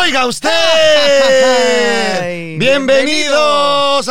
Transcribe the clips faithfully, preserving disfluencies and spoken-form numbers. Oiga usted, ay, bienvenidos bienvenido.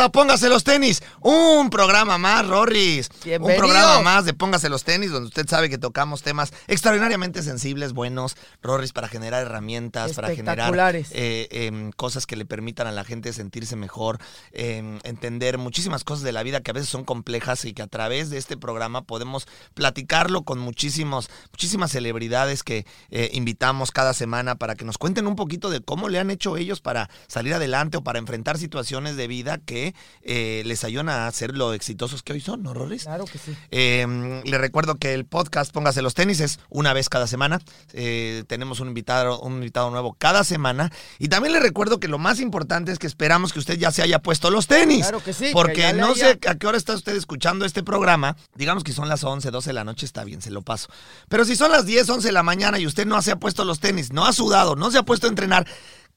a Póngase los Tenis, un programa más, Rorris, un programa más de Póngase los Tenis, donde usted sabe que tocamos temas extraordinariamente sensibles, buenos, Rorris, para generar herramientas, para generar eh, eh, cosas que le permitan a la gente sentirse mejor, eh, entender muchísimas cosas de la vida que a veces son complejas y que a través de este programa podemos platicarlo con muchísimos, muchísimas celebridades que eh, invitamos cada semana para que nos cuenten un poquito de cómo le han hecho ellos para salir adelante o para enfrentar situaciones de vida que eh, les ayudan a ser lo exitosos que hoy son, ¿no, Rorris? Claro que sí. Eh, le recuerdo que el podcast Póngase los Tenis es una vez cada semana. Eh, tenemos un invitado, un invitado nuevo cada semana. Y también le recuerdo que lo más importante es que esperamos que usted ya se haya puesto los tenis. Claro que sí. Porque no haya... sé a qué hora está usted escuchando este programa. Digamos que son las once, doce de la noche, está bien, se lo paso. Pero si son las diez, once de la mañana y usted no se ha puesto los tenis, no ha sudado, no se ha puesto a entrenar,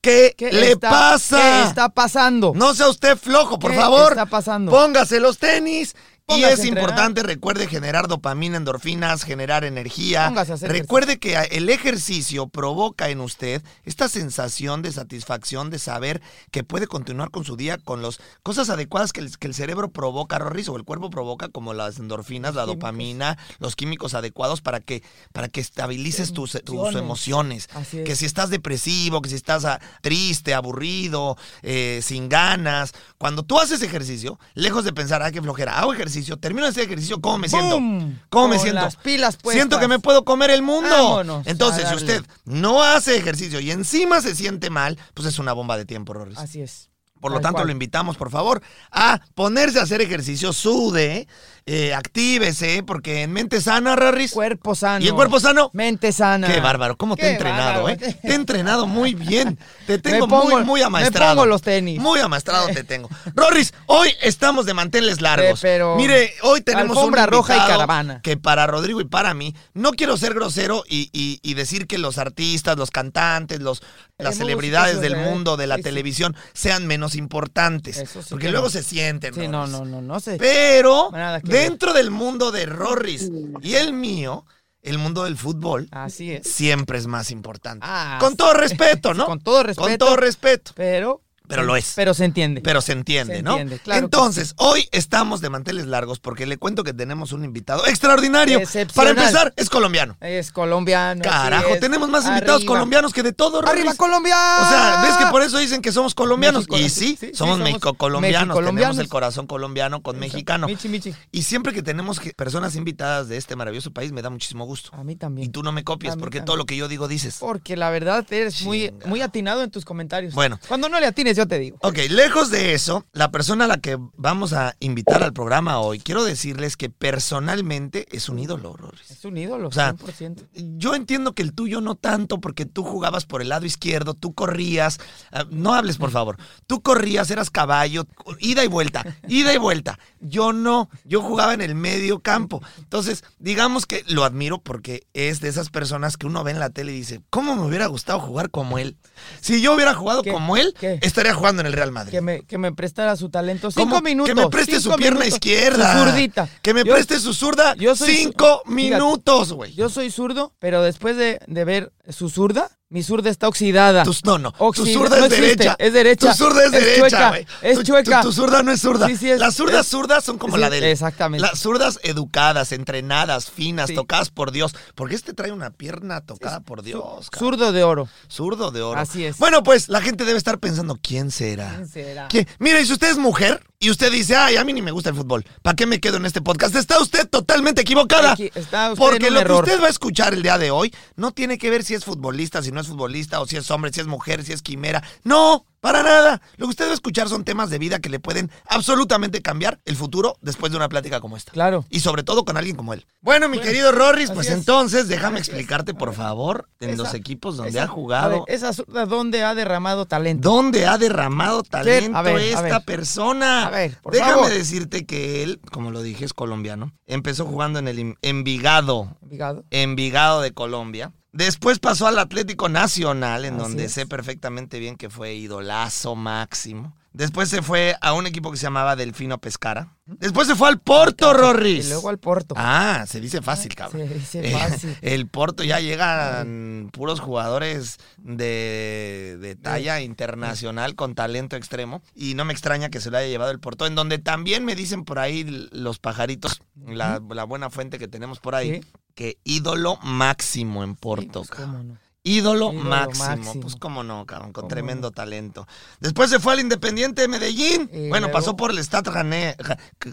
¿Qué, ¿Qué le está, pasa? ¿Qué está pasando? No sea usted flojo, por ¿Qué favor. Está pasando? Póngase los tenis. Póngase y es importante, recuerde generar dopamina, endorfinas, generar energía. Póngase a hacer recuerde ejercicio. Que el ejercicio provoca en usted esta sensación de satisfacción de saber que puede continuar con su día con las cosas adecuadas que el, que el cerebro provoca, Rorris, o el cuerpo provoca, como las endorfinas, los la químicos. dopamina, los químicos adecuados para que, para que estabilices tus, tus emociones. Así es. Que si estás depresivo, que si estás a, triste, aburrido, eh, sin ganas. Cuando tú haces ejercicio, lejos de pensar, ay, qué flojera, hago ejercicio. Termino este ejercicio, ¿cómo me siento? ¡Bum! ¿Cómo me Con siento? Las pilas puestas. Siento que me puedo comer el mundo. Vámonos. Entonces, si usted no hace ejercicio y encima se siente mal, pues es una bomba de tiempo, Rorris. Así es. Por lo Tal tanto, cual. lo invitamos, por favor, a ponerse a hacer ejercicio, sude, eh, actívese, porque en mente sana, Rorris. Cuerpo sano. ¿Y en cuerpo sano? Mente sana. Qué bárbaro, cómo Qué te he entrenado, bárbaro. ¿eh? Te he entrenado muy bien. Te tengo pongo, muy, muy amaestrado. Me pongo los tenis. Muy amaestrado te tengo. Rorris, hoy estamos de manteles largos. Eh, pero Mire, hoy tenemos alfombra un roja y caravana. Que para Rodrigo y para mí, no quiero ser grosero y, y, y decir que los artistas, los cantantes, los, las celebridades del real. mundo, de la sí, televisión, sean menos importantes, sí, porque luego no. se sienten. Sí, no, no, no, no sé. Pero Nada, dentro ver. del mundo de Rorris y el mío, el mundo del fútbol, así es, siempre es más importante. Ah, con todo respeto, ¿no? Con todo respeto. Con todo respeto. Pero... Pero lo es. Pero se entiende. Pero se entiende, se ¿no? Entiende, claro. Entonces, sí. hoy estamos de manteles largos porque le cuento que tenemos un invitado extraordinario. Para empezar, es colombiano. Es colombiano. Carajo, es. tenemos más Arriba. invitados colombianos que de todo. Rorris. ¡Arriba, Colombia! O sea, ¿ves que por eso dicen que somos colombianos? México, y sí, sí somos, sí, somos mexicolombianos. Tenemos el corazón colombiano con Exacto. mexicano. Michi, michi. Y siempre que tenemos personas invitadas de este maravilloso país, me da muchísimo gusto. A mí también. Y tú no me copias porque también. todo lo que yo digo dices. Porque la verdad eres muy, muy atinado en tus comentarios. Bueno. Cuando no le atines, yo te digo. Ok, lejos de eso, la persona a la que vamos a invitar al programa hoy, quiero decirles que personalmente es un ídolo, Rorris. Es un ídolo, o sea, cien por ciento. Yo entiendo que el tuyo no tanto, porque tú jugabas por el lado izquierdo, tú corrías, uh, no hables por favor, tú corrías, eras caballo, ida y vuelta, ida y vuelta. Yo no, yo jugaba en el medio campo. Entonces, digamos que lo admiro porque es de esas personas que uno ve en la tele y dice, ¿cómo me hubiera gustado jugar como él? Si yo hubiera jugado ¿Qué? como él, ¿Qué? estaría jugando en el Real Madrid. Que me, que me prestara su talento. Cinco ¿Cómo? minutos. Que me preste su pierna minutos, izquierda. Su zurdita. Que me yo, preste su zurda. Yo soy, cinco fíjate, minutos, güey. Yo soy zurdo, pero después de, de ver su zurda, mi zurda está oxidada. Tus, no, no. Oxida, tu zurda no es existe, derecha. Es derecha. Tu zurda es, es derecha, güey. Es chueca. Tu, tu, tu zurda no es zurda. Sí, sí es, las zurdas es, zurdas son como sí, la de él. Exactamente. Las zurdas educadas, entrenadas, finas, sí. tocadas por Dios. Porque este trae una pierna tocada sí, por Dios. Su, zurdo de oro. Zurdo de oro. Así es. Bueno, pues la gente debe estar pensando, ¿quién será? ¿Quién será? ¿Quién? Mira, y si usted es mujer y usted dice, ay, a mí ni me gusta el fútbol, ¿para qué me quedo en este podcast? Está usted totalmente equivocada. Aquí, está usted porque en un lo error. que usted va a escuchar el día de hoy no tiene que ver si es futbolista, si no es futbolista, o si es hombre, si es mujer, si es quimera. ¡No! Para nada. Lo que usted va a escuchar son temas de vida que le pueden absolutamente cambiar el futuro después de una plática como esta. Claro. Y sobre todo con alguien como él. Bueno, mi bueno, querido Rorris, pues es. entonces déjame así explicarte, es. por favor, en esa, los equipos donde esa, ha jugado. Ver, esa zurda, ¿dónde ha derramado talento? ¿Dónde ha derramado talento ver, esta a ver. persona? A ver, por déjame favor. decirte que él, como lo dije, es colombiano. Empezó jugando en el Envigado. Envigado. Envigado de Colombia. Después pasó al Atlético Nacional, en Así donde es. sé perfectamente bien que fue idolazo máximo. Después se fue a un equipo que se llamaba Delfino Pescara. Después se fue al Porto, Rorris. Y luego al Porto. Ah, se dice fácil, cabrón. Se dice fácil. Eh, el Porto ya llegan puros jugadores de, de talla internacional con talento extremo. Y no me extraña que se lo haya llevado el Porto, en donde también me dicen por ahí los pajaritos, uh-huh. la, la buena fuente que tenemos por ahí, ¿sí? Que ídolo máximo en Porto, sí, pues, cómo no. Ídolo, Ídolo máximo. máximo, pues cómo no, cabrón, con tremendo no? talento. Después se fue al Independiente de Medellín. Y bueno, luego... pasó por el Stade Gané.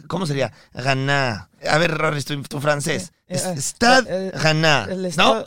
¿Cómo sería? Ganá. A ver, Rory, tu, tu francés. Eh, eh, Stade eh, Gané, eh, ¿no?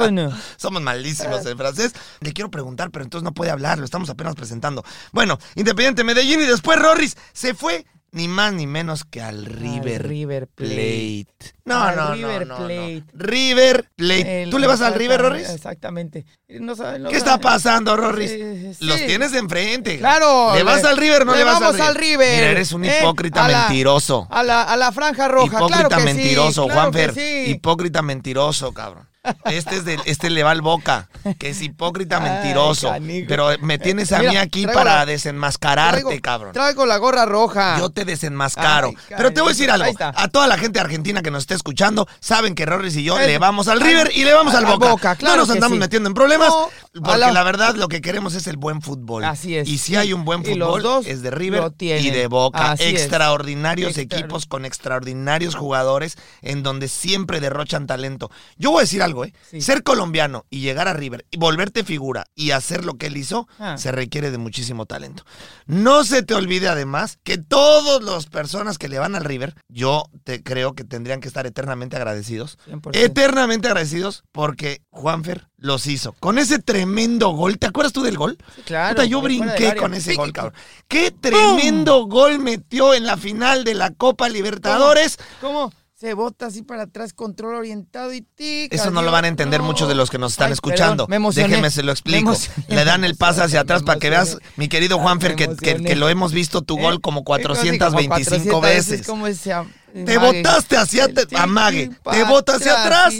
Eh, Somos malísimos en francés. Le quiero preguntar, pero entonces no puede hablar, lo estamos apenas presentando. Bueno, Independiente de Medellín y después Rory se fue ni más ni menos que al River, al River Plate. Plate. No, al no, River no, no, Plate. no. River Plate. El, ¿Tú le vas al River, Rorris? Exactamente. No saben lo ¿Qué está pasando, Rorris? Sí, sí. Los tienes enfrente. Claro. ¿Le vas le, al River o no le, le vas vamos al River? River. Mira, eres un hipócrita eh, mentiroso. A la, a la franja roja, hipócrita claro que mentiroso, sí, claro Juanfer. Sí. Hipócrita mentiroso, cabrón. Este es del, este le va al Boca, que es hipócrita mentiroso. Ay, pero me tienes a Mira, mí aquí para la, desenmascararte, traigo, cabrón. Traigo la gorra roja. Yo te desenmascaro. Ay, pero te voy a decir algo. A toda la gente argentina que nos está escuchando, saben que Rorris y yo el, le vamos al River y le vamos al Boca. Boca claro no nos andamos sí. metiendo en problemas, no, porque la... la verdad lo que queremos es el buen fútbol. Así es. Y si hay un buen fútbol, dos es de River y de Boca. Así extraordinarios Extra... equipos con extraordinarios jugadores en donde siempre derrochan talento. Yo voy a decir algo. ¿Eh? Sí. Ser colombiano y llegar a River y volverte figura y hacer lo que él hizo ah. se requiere de muchísimo talento. No se te olvide además que todas las personas que le van al River, yo te creo que tendrían que estar eternamente agradecidos, cien por ciento. Eternamente agradecidos porque Juanfer los hizo. Con ese tremendo gol, ¿te acuerdas tú del gol? Sí, claro. Puta, yo brinqué con ese gol, cabrón. ¡Qué tremendo ¡Bum! Gol metió en la final de la Copa Libertadores! ¿Cómo? ¿Cómo? Se bota así para atrás, control orientado y tic. Eso no lo van a entender no. muchos de los que nos están Ay, escuchando. Perdón, me Déjeme, se lo explico. Me Le dan el pase hacia atrás para que veas, mi querido Juanfer, que, que, que lo hemos visto tu gol como cuatrocientas veinticinco veces. ¿Cómo se llama? Te botaste hacia atrás, amague. Te botas hacia atrás.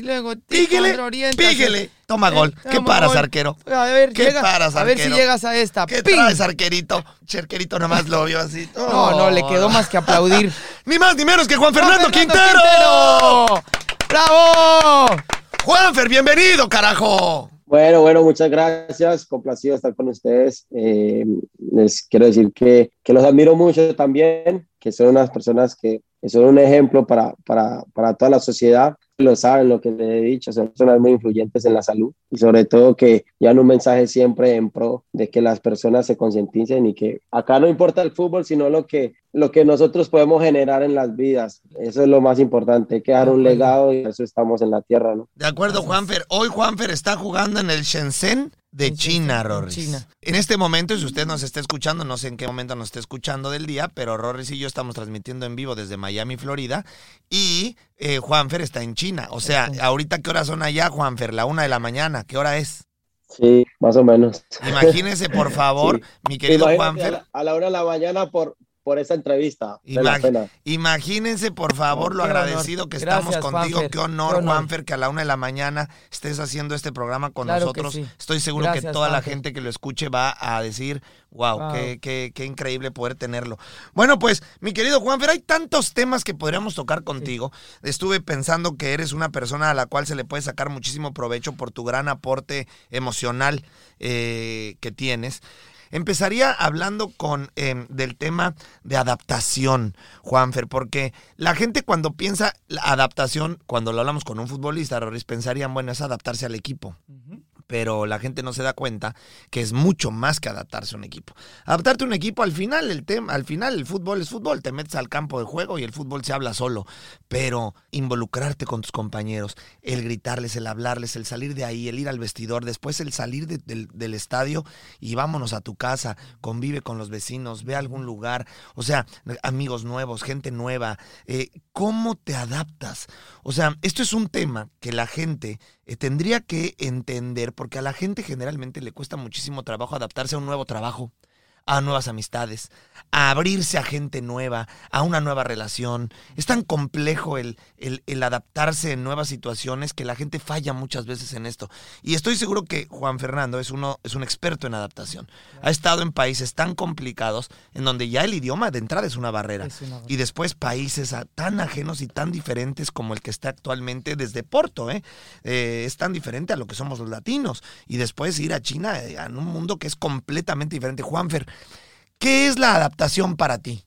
Píguele, píguele. Toma gol. ¿Qué paras, arquero? A ver, ¿Qué llega, paras, arquero? A ver si llegas a esta. ¿Qué ¡Ping! Traes, arquerito? Cherquerito nomás lo vio así. Oh. No, no, le quedó más que aplaudir. Ni más ni menos que Juan Fernando, Juan Fernando Quintero. Quintero. ¡Bravo! Juanfer, bienvenido, carajo. Bueno, bueno, muchas gracias, complacido estar con ustedes, eh, les quiero decir que, que los admiro mucho también, que son unas personas que, que son un ejemplo para, para, para toda la sociedad, lo saben lo que les he dicho, son personas muy influyentes en la salud y sobre todo que llevan un mensaje siempre en pro de que las personas se concienticen y que acá no importa el fútbol, sino lo que, lo que nosotros podemos generar en las vidas, eso es lo más importante, hay que dar un legado y eso estamos en la tierra, ¿no? De acuerdo, Juanfer, hoy Juanfer está jugando en el Shenzhen de en China, Rorris. China. En este momento, si usted nos está escuchando, no sé en qué momento nos está escuchando del día, pero Rorris y yo estamos transmitiendo en vivo desde Miami, Florida, y eh, Juanfer está en China. O sea, sí. ¿Ahorita qué hora son allá, Juanfer? La una de la mañana, ¿qué hora es? Sí, más o menos. Imagínese, por favor, sí. mi querido Imagínate Juanfer. A la, a la una de la mañana por... por esa entrevista. Imag- Imagínense, por favor, oh, lo agradecido honor. que Gracias, estamos contigo. Juanfer. Qué honor, honor, Juanfer, que a la una de la mañana estés haciendo este programa con claro nosotros. Sí. Estoy seguro Gracias, que toda Juanfer. la gente que lo escuche va a decir, wow, wow. Qué, qué, qué increíble poder tenerlo. Bueno, pues, mi querido Juanfer, hay tantos temas que podríamos tocar contigo. Sí. Estuve pensando que eres una persona a la cual se le puede sacar muchísimo provecho por tu gran aporte emocional eh, que tienes. Empezaría hablando con eh, del tema de adaptación, Juanfer, porque la gente cuando piensa la adaptación, cuando lo hablamos con un futbolista, Rorris, pensarían, bueno, es adaptarse al equipo. Uh-huh. Pero la gente no se da cuenta que es mucho más que adaptarse a un equipo. Adaptarte a un equipo, al final el tema, al final el fútbol es fútbol, te metes al campo de juego y el fútbol se habla solo, pero involucrarte con tus compañeros, el gritarles, el hablarles, el salir de ahí, el ir al vestidor, después el salir de, del, del estadio y vámonos a tu casa, convive con los vecinos, ve a algún lugar, o sea, amigos nuevos, gente nueva, eh, ¿cómo te adaptas? O sea, esto es un tema que la gente... Eh, tendría que entender, porque a la gente generalmente le cuesta muchísimo trabajo adaptarse a un nuevo trabajo, a nuevas amistades, a abrirse a gente nueva, a una nueva relación. Es tan complejo el, el, el adaptarse en nuevas situaciones que la gente falla muchas veces en esto. Y estoy seguro que Juan Fernando es, uno, es un experto en adaptación. Ha estado en países tan complicados en donde ya el idioma de entrada es una barrera. Es una barrera. Y después países tan ajenos y tan diferentes como el que está actualmente desde Porto. ¿eh? Eh, es tan diferente a lo que somos los latinos. Y después ir a China, en un mundo que es completamente diferente. Juanfer, ¿qué es la adaptación para ti?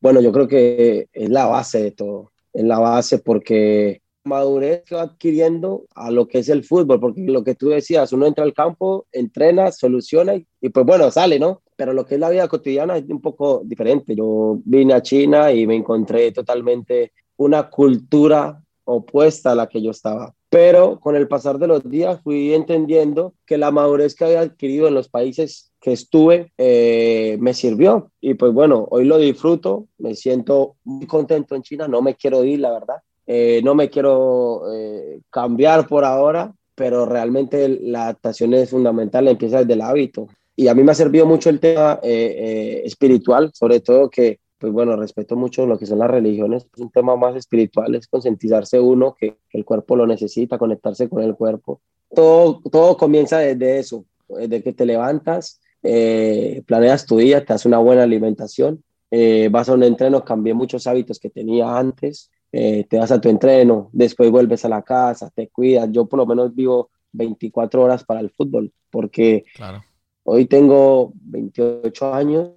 Bueno, yo creo que es la base de todo. Es la base porque madurez que va adquiriendo a lo que es el fútbol. Porque lo que tú decías, uno entra al campo, entrena, soluciona y, y pues bueno, sale, ¿no? Pero lo que es la vida cotidiana es un poco diferente. Yo vine a China y me encontré totalmente una cultura opuesta a la que yo estaba. Pero con el pasar de los días fui entendiendo que la madurez que había adquirido en los países que estuve, eh, me sirvió y pues bueno, hoy lo disfruto, me siento muy contento en China, no me quiero ir, la verdad, eh, no me quiero eh, cambiar por ahora, pero realmente la adaptación es fundamental, empieza desde el hábito y a mí me ha servido mucho el tema eh, eh, espiritual, sobre todo que pues bueno, respeto mucho lo que son las religiones, es un tema más espiritual, es concientizarse uno que, que el cuerpo lo necesita, conectarse con el cuerpo, todo, todo comienza desde eso, desde que te levantas, Eh, planeas tu día, te haces una buena alimentación, eh, vas a un entreno, cambié muchos hábitos que tenía antes, eh, te vas a tu entreno, después vuelves a la casa, te cuidas, yo por lo menos vivo veinticuatro horas para el fútbol, porque claro. Hoy tengo veintiocho años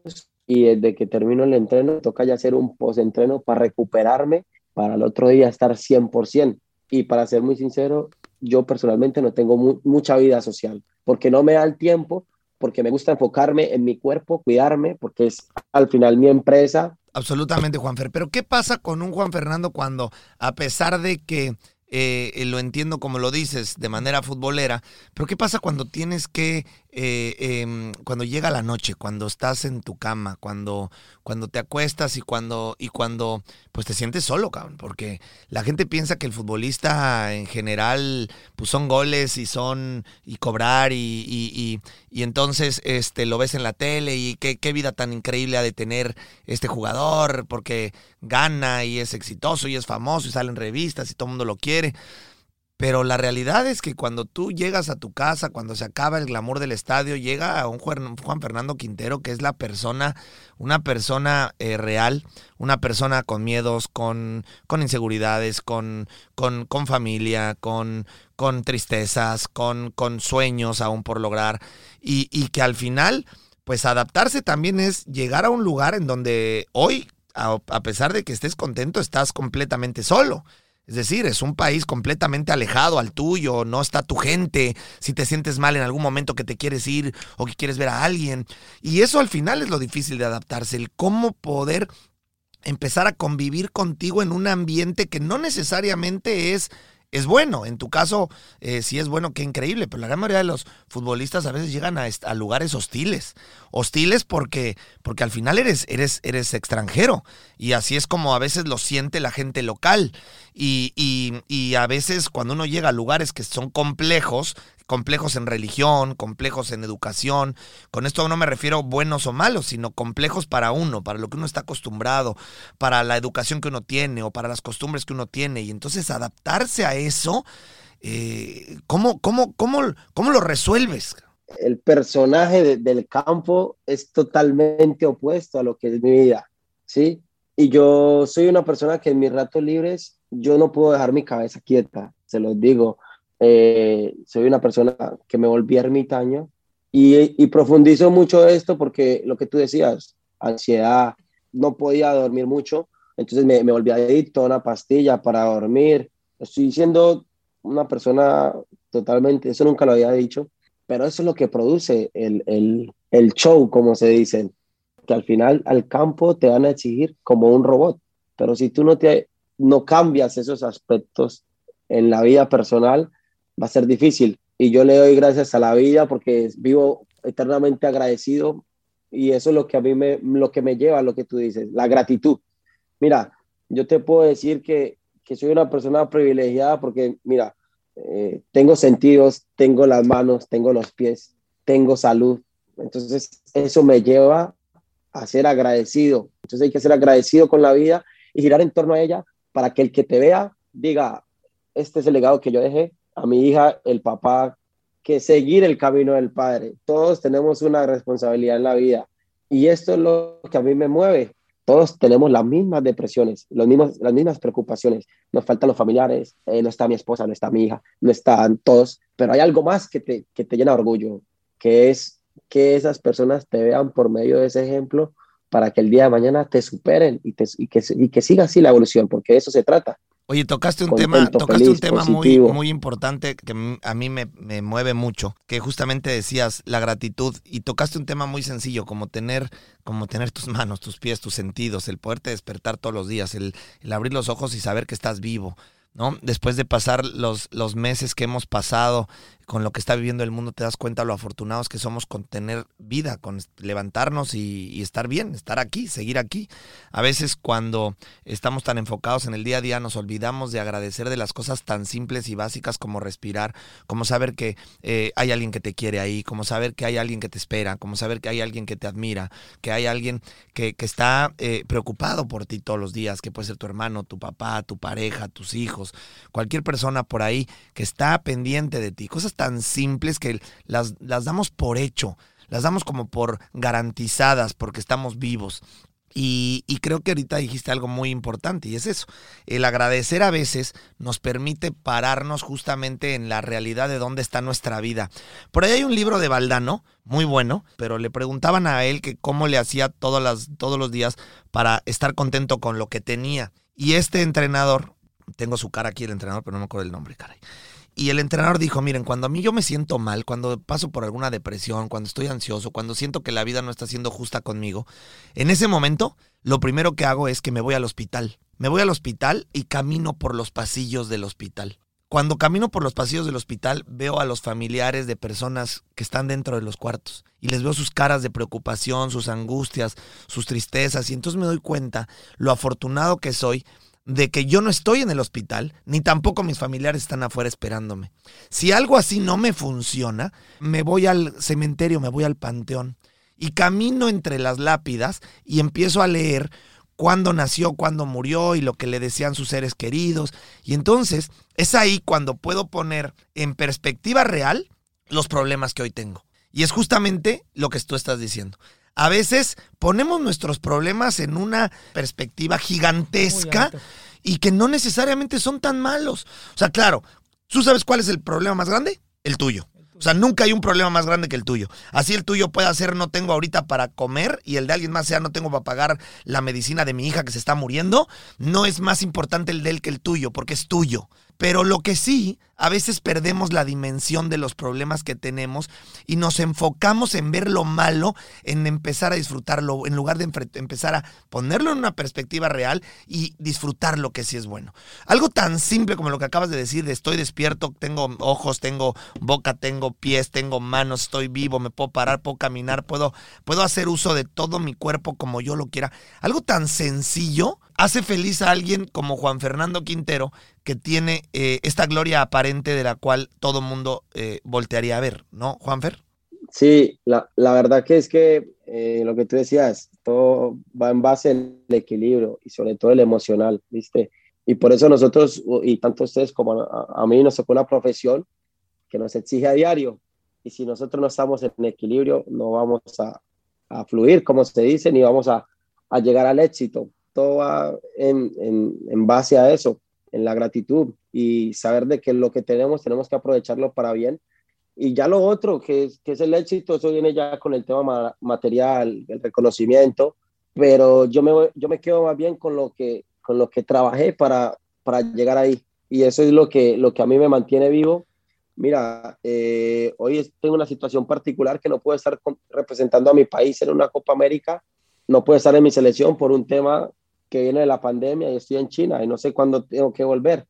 y desde que termino el entreno toca ya hacer un post-entreno para recuperarme, para el otro día estar cien por ciento, y para ser muy sincero, yo personalmente no tengo mu- mucha vida social, porque no me da el tiempo, porque me gusta enfocarme en mi cuerpo, cuidarme, porque es al final mi empresa. Absolutamente, Juanfer. Pero ¿qué pasa con un Juan Fernando cuando, a pesar de que eh, lo entiendo como lo dices, de manera futbolera, pero qué pasa cuando tienes que, eh, eh, cuando llega la noche, cuando estás en tu cama, cuando, cuando te acuestas y cuando, y cuando pues te sientes solo, cabrón? Porque la gente piensa que el futbolista en general pues son goles y son, y cobrar y, y, y, y entonces este, lo ves en la tele y qué, qué vida tan increíble ha de tener este jugador porque gana y es exitoso y es famoso y sale en revistas y todo el mundo lo quiere. Pero la realidad es que cuando tú llegas a tu casa, cuando se acaba el glamour del estadio, llega un Juan Fernando Quintero que es la persona, una persona eh, real, una persona con miedos, con, con inseguridades, con, con, con familia, con, con tristezas, con, con sueños aún por lograr y, y que al final, pues adaptarse también es llegar a un lugar en donde hoy, a, a pesar de que estés contento, estás completamente solo. Es decir, es un país completamente alejado al tuyo, no está tu gente, si te sientes mal en algún momento que te quieres ir o que quieres ver a alguien. Y eso al final es lo difícil de adaptarse, el cómo poder empezar a convivir contigo en un ambiente que no necesariamente es, es bueno. En tu caso, eh, sí es bueno, qué increíble, pero la gran mayoría de los futbolistas a veces llegan a, a lugares hostiles. Hostiles porque, porque al final eres, eres, eres extranjero y así es como a veces lo siente la gente local. Y, y, y a veces cuando uno llega a lugares que son complejos, complejos en religión, complejos en educación, con esto no me refiero buenos o malos, sino complejos para uno, para lo que uno está acostumbrado, para la educación que uno tiene o para las costumbres que uno tiene, y entonces adaptarse a eso, eh, ¿cómo, cómo, cómo, ¿cómo lo resuelves? El personaje de, del campo es totalmente opuesto a lo que es mi vida, ¿sí? Y yo soy una persona que en mis ratos libres yo no puedo dejar mi cabeza quieta, se los digo. Eh, soy una persona que me volví ermitaño y, y profundizo mucho esto porque lo que tú decías, ansiedad, no podía dormir mucho, entonces me, me volví adicto a una pastilla para dormir. Estoy siendo una persona totalmente, eso nunca lo había dicho, pero eso es lo que produce el, el, el show, como se dicen, que al final al campo te van a exigir como un robot, pero si tú no te... no cambias esos aspectos en la vida personal, va a ser difícil. Y yo le doy gracias a la vida porque vivo eternamente agradecido y eso es lo que a mí me, lo que me lleva a lo que tú dices, la gratitud. Mira, yo te puedo decir que, que soy una persona privilegiada porque, mira, eh, tengo sentidos, tengo las manos, tengo los pies, tengo salud. Entonces, eso me lleva a ser agradecido. Entonces hay que ser agradecido con la vida y girar en torno a ella para que el que te vea diga, este es el legado que yo dejé a mi hija, el papá, que seguir el camino del padre. Todos tenemos una responsabilidad en la vida y esto es lo que a mí me mueve. Todos tenemos las mismas depresiones, los mismos, las mismas preocupaciones. Nos faltan los familiares, eh, no está mi esposa, no está mi hija, no están todos, pero hay algo más que te, que te llena de orgullo, que es que esas personas te vean por medio de ese ejemplo para que el día de mañana te superen y, te, y, que, y que siga así la evolución, porque de eso se trata. Oye, tocaste un Contento, tema, tocaste feliz, un tema muy, muy importante que a mí me, me mueve mucho, que justamente decías la gratitud, y tocaste un tema muy sencillo, como tener, como tener tus manos, tus pies, tus sentidos, el poderte despertar todos los días, el, el abrir los ojos y saber que estás vivo, ¿no? Después de pasar los, los meses que hemos pasado con lo que está viviendo el mundo, te das cuenta lo afortunados que somos con tener vida, con levantarnos y, y estar bien, estar aquí, seguir aquí. A veces cuando estamos tan enfocados en el día a día nos olvidamos de agradecer de las cosas tan simples y básicas como respirar, como saber que eh, hay alguien que te quiere ahí, como saber que hay alguien que te espera, como saber que hay alguien que te admira, que hay alguien que, que está eh, preocupado por ti todos los días, que puede ser tu hermano, tu papá, tu pareja, tus hijos, cualquier persona por ahí que está pendiente de ti. Cosas tan simples que las, las damos por hecho, las damos como por garantizadas porque estamos vivos. Y, y creo que ahorita dijiste algo muy importante y es eso, el agradecer a veces nos permite pararnos justamente en la realidad de dónde está nuestra vida. Por ahí hay un libro de Valdano, muy bueno, pero le preguntaban a él que cómo le hacía todas las, todos los días para estar contento con lo que tenía. Y este entrenador, tengo su cara aquí el entrenador, pero no me acuerdo el nombre, caray. Y el entrenador dijo, miren, cuando a mí yo me siento mal, cuando paso por alguna depresión, cuando estoy ansioso, cuando siento que la vida no está siendo justa conmigo, en ese momento lo primero que hago es que me voy al hospital. Me voy al hospital y camino por los pasillos del hospital. Cuando camino por los pasillos del hospital, veo a los familiares de personas que están dentro de los cuartos y les veo sus caras de preocupación, sus angustias, sus tristezas, y entonces me doy cuenta lo afortunado que soy de que yo no estoy en el hospital, ni tampoco mis familiares están afuera esperándome. Si algo así no me funciona, me voy al cementerio, me voy al panteón y camino entre las lápidas y empiezo a leer cuándo nació, cuándo murió y lo que le decían sus seres queridos. Y entonces es ahí cuando puedo poner en perspectiva real los problemas que hoy tengo. Y es justamente lo que tú estás diciendo. A veces ponemos nuestros problemas en una perspectiva gigantesca y que no necesariamente son tan malos. O sea, claro, ¿tú sabes cuál es el problema más grande? El tuyo. O sea, nunca hay un problema más grande que el tuyo. Así el tuyo puede ser no tengo ahorita para comer y el de alguien más sea no tengo para pagar la medicina de mi hija que se está muriendo. No es más importante el de él que el tuyo porque es tuyo. Pero lo que sí, a veces perdemos la dimensión de los problemas que tenemos y nos enfocamos en ver lo malo, en empezar a disfrutarlo, en lugar de empezar a ponerlo en una perspectiva real y disfrutar lo que sí es bueno. Algo tan simple como lo que acabas de decir, de estoy despierto, tengo ojos, tengo boca, tengo pies, tengo manos, estoy vivo, me puedo parar, puedo caminar, puedo, puedo hacer uso de todo mi cuerpo como yo lo quiera. Algo tan sencillo hace feliz a alguien como Juan Fernando Quintero, que tiene eh, esta gloria aparente de la cual todo mundo eh, voltearía a ver, ¿no, Juanfer? Sí, la, la verdad que es que eh, lo que tú decías, todo va en base al equilibrio y sobre todo el emocional, ¿viste? Y por eso nosotros, y tanto ustedes como a, a mí, nos tocó una profesión que nos exige a diario. Y si nosotros no estamos en equilibrio, no vamos a, a fluir, como se dice, ni vamos a, a llegar al éxito. Todo va en, en, en base a eso, en la gratitud y saber de que lo que tenemos tenemos que aprovecharlo para bien. Y ya lo otro, que es, que es el éxito, eso viene ya con el tema ma- material, el reconocimiento, pero yo me, yo me quedo más bien con lo que, con lo que trabajé para, para llegar ahí. Y eso es lo que, lo que a mí me mantiene vivo. Mira, eh, hoy tengo una situación particular que no puedo estar con, representando a mi país en una Copa América, no puedo estar en mi selección por un tema que viene de la pandemia y estoy en China y no sé cuándo tengo que volver.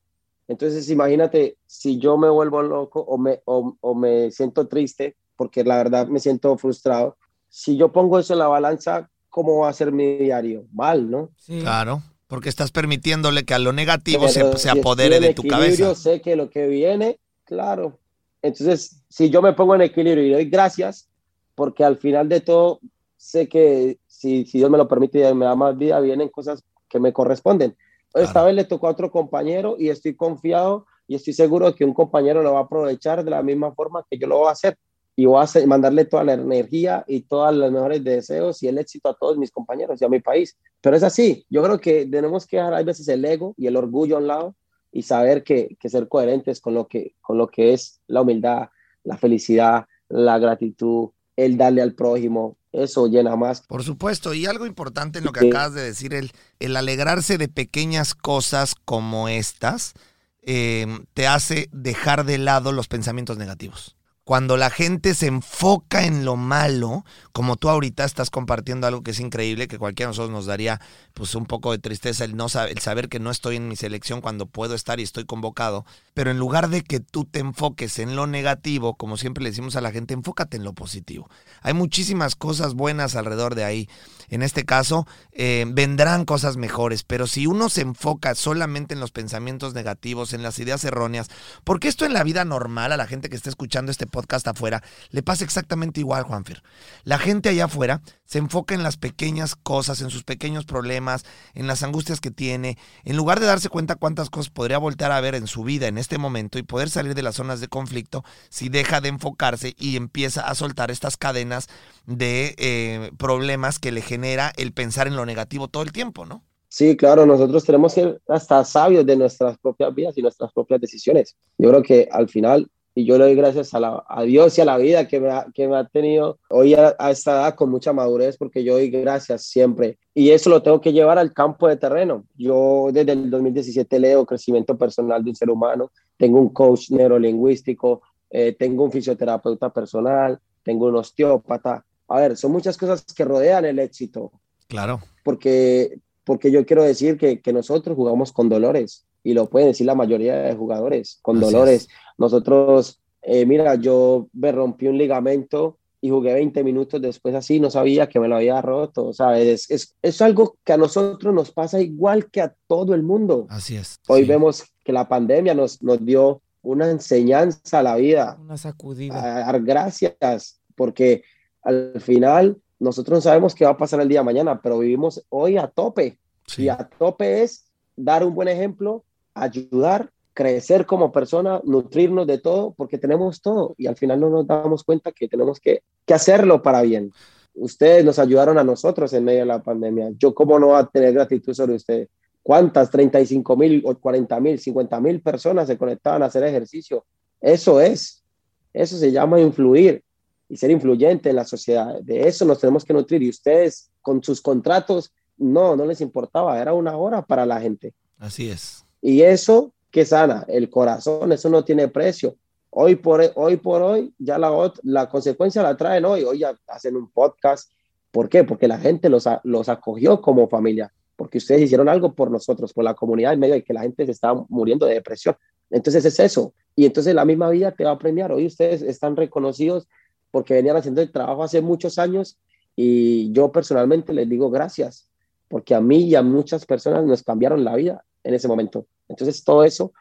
Entonces imagínate si yo me vuelvo loco o me, o, o me siento triste, porque la verdad me siento frustrado. Si yo pongo eso en la balanza, ¿cómo va a ser mi diario? Mal, ¿no? Sí. Claro, porque estás permitiéndole que a lo negativo Pero, se, se apodere de tu cabeza. Sé que lo que viene, claro. Entonces, si yo me pongo en equilibrio y doy gracias, porque al final de todo sé que si, si Dios me lo permite y me da más vida, vienen cosas que me corresponden. Claro. Esta vez le tocó a otro compañero y estoy confiado y estoy seguro de que un compañero lo va a aprovechar de la misma forma que yo lo voy a hacer. Y voy a hacer, mandarle toda la energía y todos los mejores deseos y el éxito a todos mis compañeros y a mi país. Pero es así. Yo creo que tenemos que dejar a veces el ego y el orgullo a un lado y saber que, que ser coherentes con lo que, con lo que es la humildad, la felicidad, la gratitud, el darle al prójimo. Eso llena más. Por supuesto, y algo importante en lo que sí. acabas de decir, el, el alegrarse de pequeñas cosas como estas eh, te hace dejar de lado los pensamientos negativos. Cuando la gente se enfoca en lo malo, como tú ahorita estás compartiendo algo que es increíble, que cualquiera de nosotros nos daría pues un poco de tristeza el no saber, el saber que no estoy en mi selección cuando puedo estar y estoy convocado, pero en lugar de que tú te enfoques en lo negativo, como siempre le decimos a la gente, enfócate en lo positivo. Hay muchísimas cosas buenas alrededor de ahí. En este caso, eh, vendrán cosas mejores, pero si uno se enfoca solamente en los pensamientos negativos, en las ideas erróneas, porque esto en la vida normal, a la gente que está escuchando este podcast afuera, le pasa exactamente igual, Juanfer. La gente allá afuera se enfoca en las pequeñas cosas, en sus pequeños problemas, en las angustias que tiene, en lugar de darse cuenta cuántas cosas podría voltear a ver en su vida en este momento y poder salir de las zonas de conflicto si deja de enfocarse y empieza a soltar estas cadenas de eh, problemas que le genera el pensar en lo negativo todo el tiempo, ¿no? Sí, claro, nosotros tenemos que ser hasta sabios de nuestras propias vidas y nuestras propias decisiones. Yo creo que al final... Y yo le doy gracias a, la, a Dios y a la vida que me ha, que me ha tenido hoy a, a esta edad con mucha madurez, porque yo doy gracias siempre. Y eso lo tengo que llevar al campo de terreno. Yo desde el dos mil diecisiete leo crecimiento personal de un ser humano, tengo un coach neurolingüístico, eh, tengo un fisioterapeuta personal, tengo un osteópata. A ver, son muchas cosas que rodean el éxito. Claro. Porque, porque yo quiero decir que, que nosotros jugamos con dolores. Y lo pueden decir la mayoría de jugadores, con Así dolores. Es. Nosotros, eh, mira, yo me rompí un ligamento y jugué veinte minutos después así, no sabía que me lo había roto, ¿sabes? Es, es, es algo que a nosotros nos pasa igual que a todo el mundo. Así es. Hoy sí. vemos que la pandemia nos, nos dio una enseñanza a la vida. Una sacudida. A dar gracias, porque al final nosotros no sabemos qué va a pasar el día de mañana, pero vivimos hoy a tope. Sí. Y a tope es dar un buen ejemplo, ayudar, crecer como persona, nutrirnos de todo, porque tenemos todo y al final no nos damos cuenta que tenemos que, que hacerlo para bien. Ustedes nos ayudaron a nosotros en medio de la pandemia. Yo cómo no voy a tener gratitud sobre ustedes. ¿Cuántas? treinta y cinco mil, cuarenta mil, cincuenta mil personas se conectaban a hacer ejercicio. Eso es. Eso se llama influir y ser influyente en la sociedad. De eso nos tenemos que nutrir y ustedes con sus contratos no, no les importaba. Era una hora para la gente. Así es. Y eso que sana el corazón, eso no tiene precio. Hoy por hoy, por hoy ya la, la consecuencia la traen hoy. Hoy ya hacen un podcast. ¿Por qué? Porque la gente los, los acogió como familia. Porque ustedes hicieron algo por nosotros, por la comunidad en medio de que la gente se estaba muriendo de depresión. Entonces es eso. Y entonces la misma vida te va a premiar. Hoy ustedes están reconocidos porque venían haciendo el trabajo hace muchos años. Y yo personalmente les digo gracias. Porque a mí y a muchas personas nos cambiaron la vida en ese momento. Entonces todo eso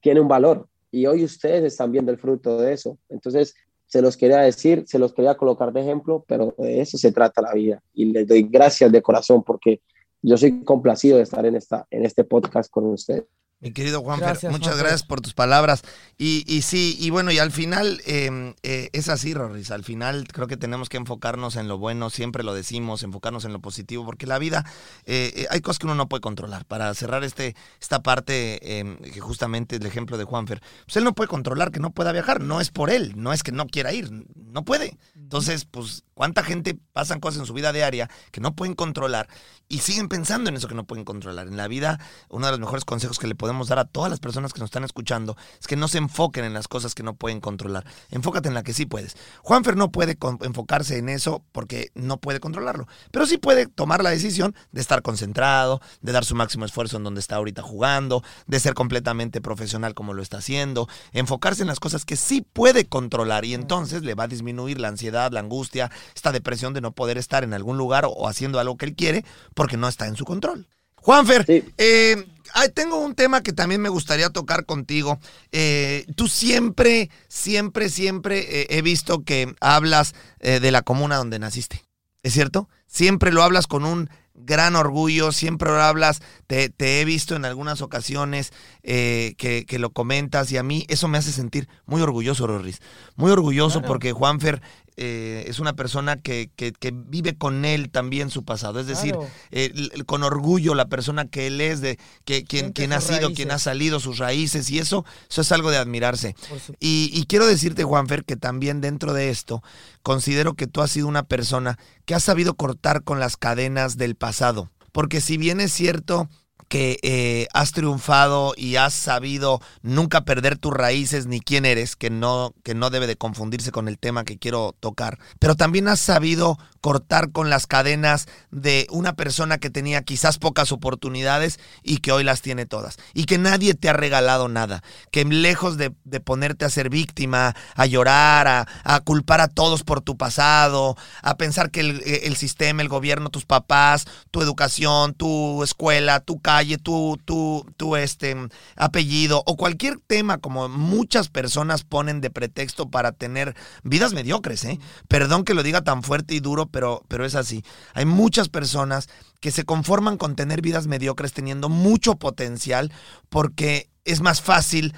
tiene un valor y hoy ustedes están viendo el fruto de eso. Entonces se los quería decir, se los quería colocar de ejemplo, pero de eso se trata la vida y les doy gracias de corazón porque yo soy complacido de estar en, esta, en este podcast con ustedes. Mi querido Juanfer, gracias, muchas Juanfer. Gracias por tus palabras. Y, y sí, y bueno, y al final eh, eh, es así, Rorris. Al final creo que tenemos que enfocarnos en lo bueno, siempre lo decimos, enfocarnos en lo positivo, porque la vida, eh, eh, hay cosas que uno no puede controlar. Para cerrar este esta parte, eh, que justamente es el ejemplo de Juanfer, pues él no puede controlar que no pueda viajar, no es por él, no es que no quiera ir, no puede. Entonces, pues, ¿cuánta gente pasan cosas en su vida diaria que no pueden controlar y siguen pensando en eso que no pueden controlar? En la vida, uno de los mejores consejos que le podemos podemos dar a todas las personas que nos están escuchando es que no se enfoquen en las cosas que no pueden controlar. Enfócate en la que sí puedes. Juanfer no puede enfocarse en eso porque no puede controlarlo, pero sí puede tomar la decisión de estar concentrado, de dar su máximo esfuerzo en donde está ahorita jugando, de ser completamente profesional como lo está haciendo, enfocarse en las cosas que sí puede controlar y entonces le va a disminuir la ansiedad, la angustia, esta depresión de no poder estar en algún lugar o haciendo algo que él quiere porque no está en su control. Juanfer, sí. eh, tengo un tema que también me gustaría tocar contigo. Eh, tú siempre, siempre, siempre eh, he visto que hablas eh, de la comuna donde naciste. ¿Es cierto? Siempre lo hablas con un gran orgullo, siempre lo hablas, te, te he visto en algunas ocasiones eh, que, que lo comentas, y a mí eso me hace sentir muy orgulloso, Rorris. Muy orgulloso, claro, porque Juanfer eh, es una persona que, que, que vive con él también su pasado. Es decir, claro, eh, con orgullo la persona que él es, de que, quien, quien ha sido, raíces, quien ha salido, sus raíces, y eso, eso es algo de admirarse. Y, y quiero decirte, Juanfer, que también dentro de esto, considero que tú has sido una persona que has sabido cortar con las cadenas del pasado, porque si bien es cierto que eh, has triunfado y has sabido nunca perder tus raíces ni quién eres, que no, que no debe de confundirse con el tema que quiero tocar, pero también has sabido cortar con las cadenas de una persona que tenía quizás pocas oportunidades y que hoy las tiene todas, y que nadie te ha regalado nada, que lejos de, de ponerte a ser víctima, a llorar, a, a culpar a todos por tu pasado, a pensar que el, el sistema, el gobierno, tus papás, tu educación, tu escuela, tu casa, Tu, tu, tu este, apellido o cualquier tema, como muchas personas ponen de pretexto para tener vidas mediocres, ¿eh? Perdón que lo diga tan fuerte y duro, pero, pero es así. Hay muchas personas que se conforman con tener vidas mediocres teniendo mucho potencial porque es más fácil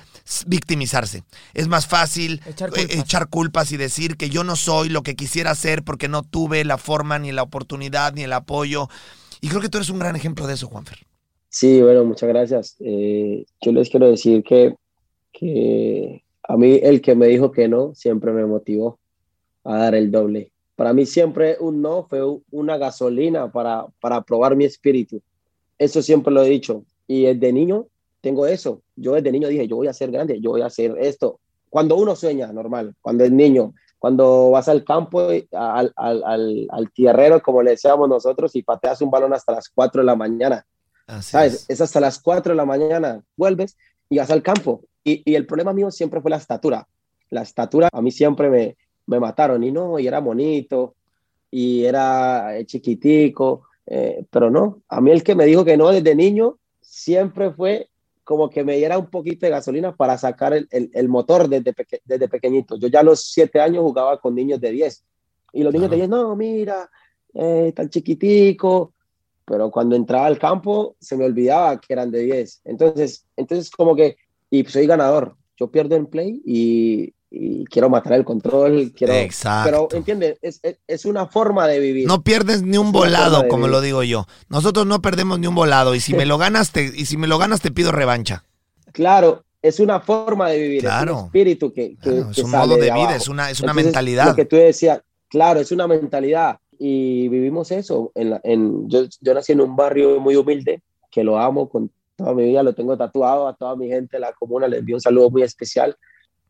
victimizarse, es más fácil echar culpas. echar culpas y decir que yo no soy lo que quisiera ser porque no tuve la forma, ni la oportunidad, ni el apoyo. Y creo que tú eres un gran ejemplo de eso, Juanfer. Sí, bueno, muchas gracias. Eh, yo les quiero decir que, que a mí el que me dijo que no siempre me motivó a dar el doble. Para mí siempre un no fue una gasolina para, para probar mi espíritu. Eso siempre lo he dicho. Y desde niño tengo eso. Yo desde niño dije, yo voy a ser grande, yo voy a hacer esto. Cuando uno sueña, normal, cuando es niño, cuando vas al campo, al, al, al, al tierrero, como le decíamos nosotros, y pateas un balón hasta las cuatro de la mañana. Así ¿sabes? Es. es hasta las cuatro de la mañana, vuelves y vas al campo. Y, y el problema mío siempre fue la estatura. La estatura a mí siempre me, me mataron. Y no, y era bonito, y era chiquitico, eh, pero no. A mí el que me dijo que no desde niño siempre fue como que me diera un poquito de gasolina para sacar el, el, el motor desde, peque, desde pequeñito. Yo ya a los siete años jugaba con niños de diez. Y los niños Ajá. de diez, no, mira, eh, tan chiquitico. Pero cuando entraba al campo se me olvidaba que eran de diez. Entonces, entonces como que, y soy ganador. Yo pierdo en play y, y quiero matar el control. Quiero, Exacto. Pero, ¿entiendes? Es, es, es una forma de vivir. No pierdes ni un volado, como vivir. Lo digo yo. Nosotros no perdemos ni un volado. Y si me lo ganas, te, y si me lo ganas, te pido revancha. Claro, es una forma de vivir. Claro. Es un espíritu que, que, claro, que es un modo de, de vida, es una, es una entonces, mentalidad. Lo que tú decías, claro, es una mentalidad. Y vivimos eso. En la, en, yo, yo nací en un barrio muy humilde, que lo amo con toda mi vida, lo tengo tatuado, a toda mi gente de la comuna les envío un saludo muy especial,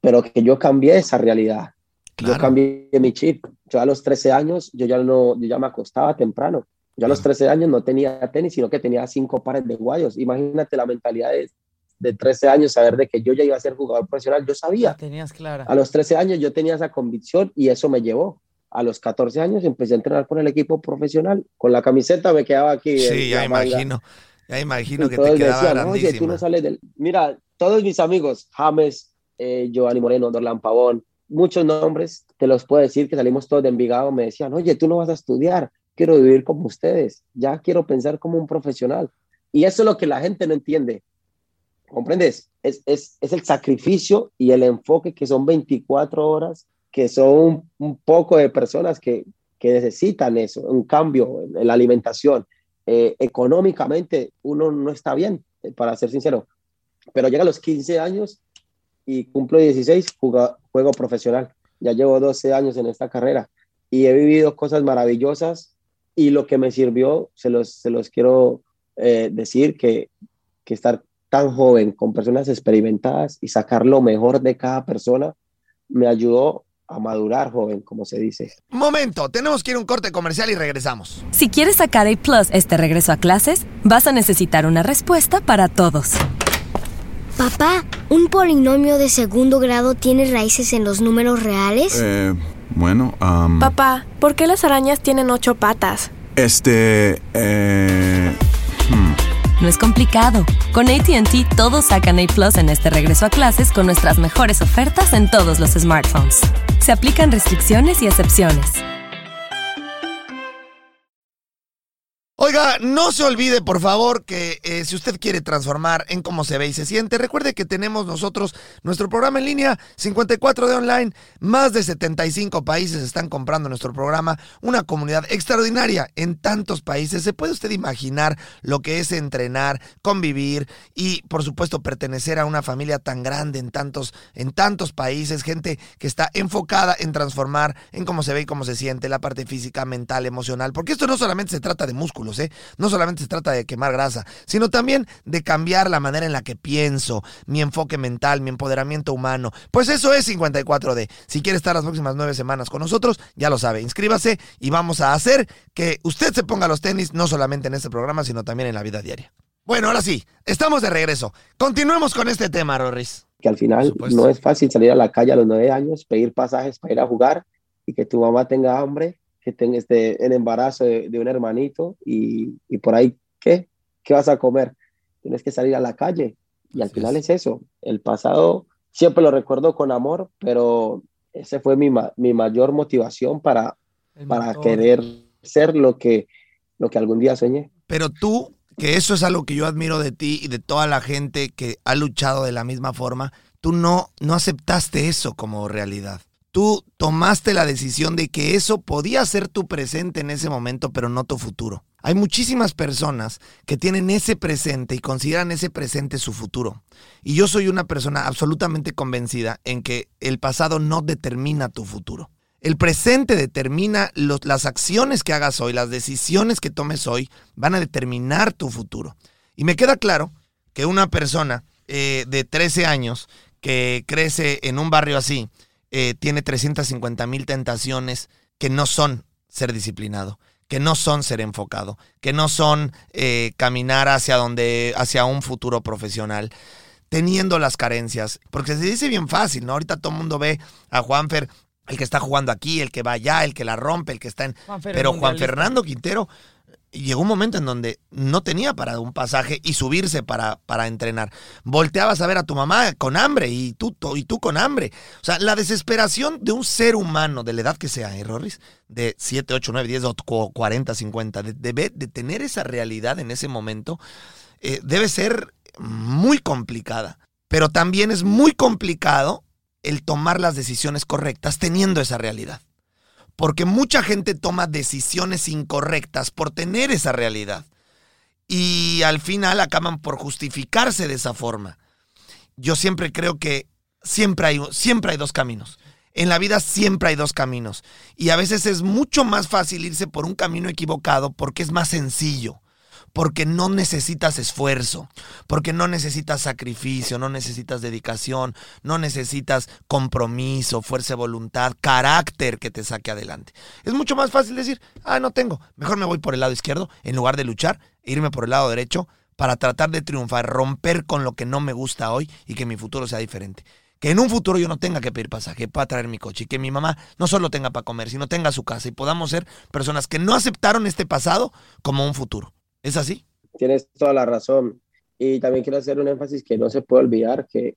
pero que yo cambié esa realidad. Claro. Yo cambié mi chip. Yo a los trece años, yo ya, no, yo ya me acostaba temprano. Yo a los trece años no tenía tenis, sino que tenía cinco pares de guayos. Imagínate la mentalidad de, de trece años, saber de que yo ya iba a ser jugador profesional. Yo sabía. Tenías clara. A los trece años yo tenía esa convicción y eso me llevó. A los catorce años empecé a entrenar con el equipo profesional. Con la camiseta me quedaba aquí. Sí, ya imagino. Ya imagino que te quedaba decían, grandísima. Oye, tú no sales del... Mira, todos mis amigos, James, eh, Giovanni Moreno, Dorlan Pavón, muchos nombres, te los puedo decir que salimos todos de Envigado, me decían, oye, tú no vas a estudiar, quiero vivir como ustedes, ya quiero pensar como un profesional. Y eso es lo que la gente no entiende. ¿Comprendes? Es, es, es el sacrificio y el enfoque que son veinticuatro horas que son un poco de personas que, que necesitan eso, un cambio en la alimentación. Eh, económicamente uno no está bien, para ser sincero, pero llega a los quince años y cumplo dieciséis, juego, juego profesional. Ya llevo doce años en esta carrera y he vivido cosas maravillosas y lo que me sirvió, se los, se los quiero eh, decir, que, que estar tan joven con personas experimentadas y sacar lo mejor de cada persona me ayudó a madurar, joven, como se dice. Momento, tenemos que ir a un corte comercial y regresamos. Si quieres sacar A+ este regreso a clases, vas a necesitar una respuesta para todos. Papá, ¿un polinomio de segundo grado tiene raíces en los números reales? Eh, bueno, um... Papá, ¿por qué las arañas tienen ocho patas? Este, eh... Hmm. No es complicado. Con A T and T todos sacan A+ en este regreso a clases con nuestras mejores ofertas en todos los smartphones. Se aplican restricciones y excepciones. Oiga, no se olvide, por favor, que eh, si usted quiere transformar en cómo se ve y se siente, recuerde que tenemos nosotros nuestro programa en línea, cincuenta y cuatro D Online. Más de setenta y cinco países están comprando nuestro programa. Una comunidad extraordinaria en tantos países. ¿Se puede usted imaginar lo que es entrenar, convivir y, por supuesto, pertenecer a una familia tan grande en tantos, en tantos países? Gente que está enfocada en transformar en cómo se ve y cómo se siente, la parte física, mental, emocional. Porque esto no solamente se trata de músculos. ¿Eh? No solamente se trata de quemar grasa, sino también de cambiar la manera en la que pienso, mi enfoque mental, mi empoderamiento humano. Pues eso es cincuenta y cuatro D. Si quiere estar las próximas nueve semanas con nosotros, ya lo sabe, inscríbase y vamos a hacer que usted se ponga los tenis, no solamente en este programa, sino también en la vida diaria. Bueno, ahora sí, estamos de regreso. Continuemos con este tema, Rorris. Que al final no es fácil salir a la calle a los nueve años, pedir pasajes para ir a jugar y que tu mamá tenga hambre, que tenga este, el embarazo de, de un hermanito y, y por ahí, ¿qué? ¿Qué vas a comer? Tienes que salir a la calle y al sí, final es eso. El pasado siempre lo recuerdo con amor, pero esa fue mi, ma- mi mayor motivación para, para querer ser lo que, lo que algún día soñé. Pero tú, que eso es algo que yo admiro de ti y de toda la gente que ha luchado de la misma forma, tú no, no aceptaste eso como realidad. Tú tomaste la decisión de que eso podía ser tu presente en ese momento, pero no tu futuro. Hay muchísimas personas que tienen ese presente y consideran ese presente su futuro. Y yo soy una persona absolutamente convencida en que el pasado no determina tu futuro. El presente determina los, las acciones que hagas hoy, las decisiones que tomes hoy van a determinar tu futuro. Y me queda claro que una persona eh, de trece años que crece en un barrio así, Eh, tiene trescientas cincuenta mil tentaciones que no son ser disciplinado, que no son ser enfocado, que no son eh, caminar hacia donde, hacia un futuro profesional, teniendo las carencias. Porque se dice bien fácil, ¿no? Ahorita todo el mundo ve a Juanfer, el que está jugando aquí, el que va allá, el que la rompe, el que está en... Juanfer, pero Juan Fernando Quintero llegó un momento en donde no tenía para un pasaje y subirse para, para entrenar. Volteabas a ver a tu mamá con hambre y tú, y tú con hambre. O sea, la desesperación de un ser humano, de la edad que sea, ¿eh, Rorris? De siete, ocho, nueve, diez, cuarenta, cincuenta, de, de, de tener esa realidad en ese momento, eh, debe ser muy complicada. Pero también es muy complicado el tomar las decisiones correctas teniendo esa realidad. Porque mucha gente toma decisiones incorrectas por tener esa realidad. Y al final acaban por justificarse de esa forma. Yo siempre creo que siempre hay, siempre hay dos caminos. En la vida siempre hay dos caminos. Y a veces es mucho más fácil irse por un camino equivocado porque es más sencillo. Porque no necesitas esfuerzo, porque no necesitas sacrificio, no necesitas dedicación, no necesitas compromiso, fuerza de voluntad, carácter que te saque adelante. Es mucho más fácil decir, ah, no tengo, mejor me voy por el lado izquierdo, en lugar de luchar, e irme por el lado derecho para tratar de triunfar, romper con lo que no me gusta hoy y que mi futuro sea diferente. Que en un futuro yo no tenga que pedir pasaje para traer mi coche y que mi mamá no solo tenga para comer, sino tenga su casa y podamos ser personas que no aceptaron este pasado como un futuro. ¿Es así? Tienes toda la razón. Y también quiero hacer un énfasis que no se puede olvidar que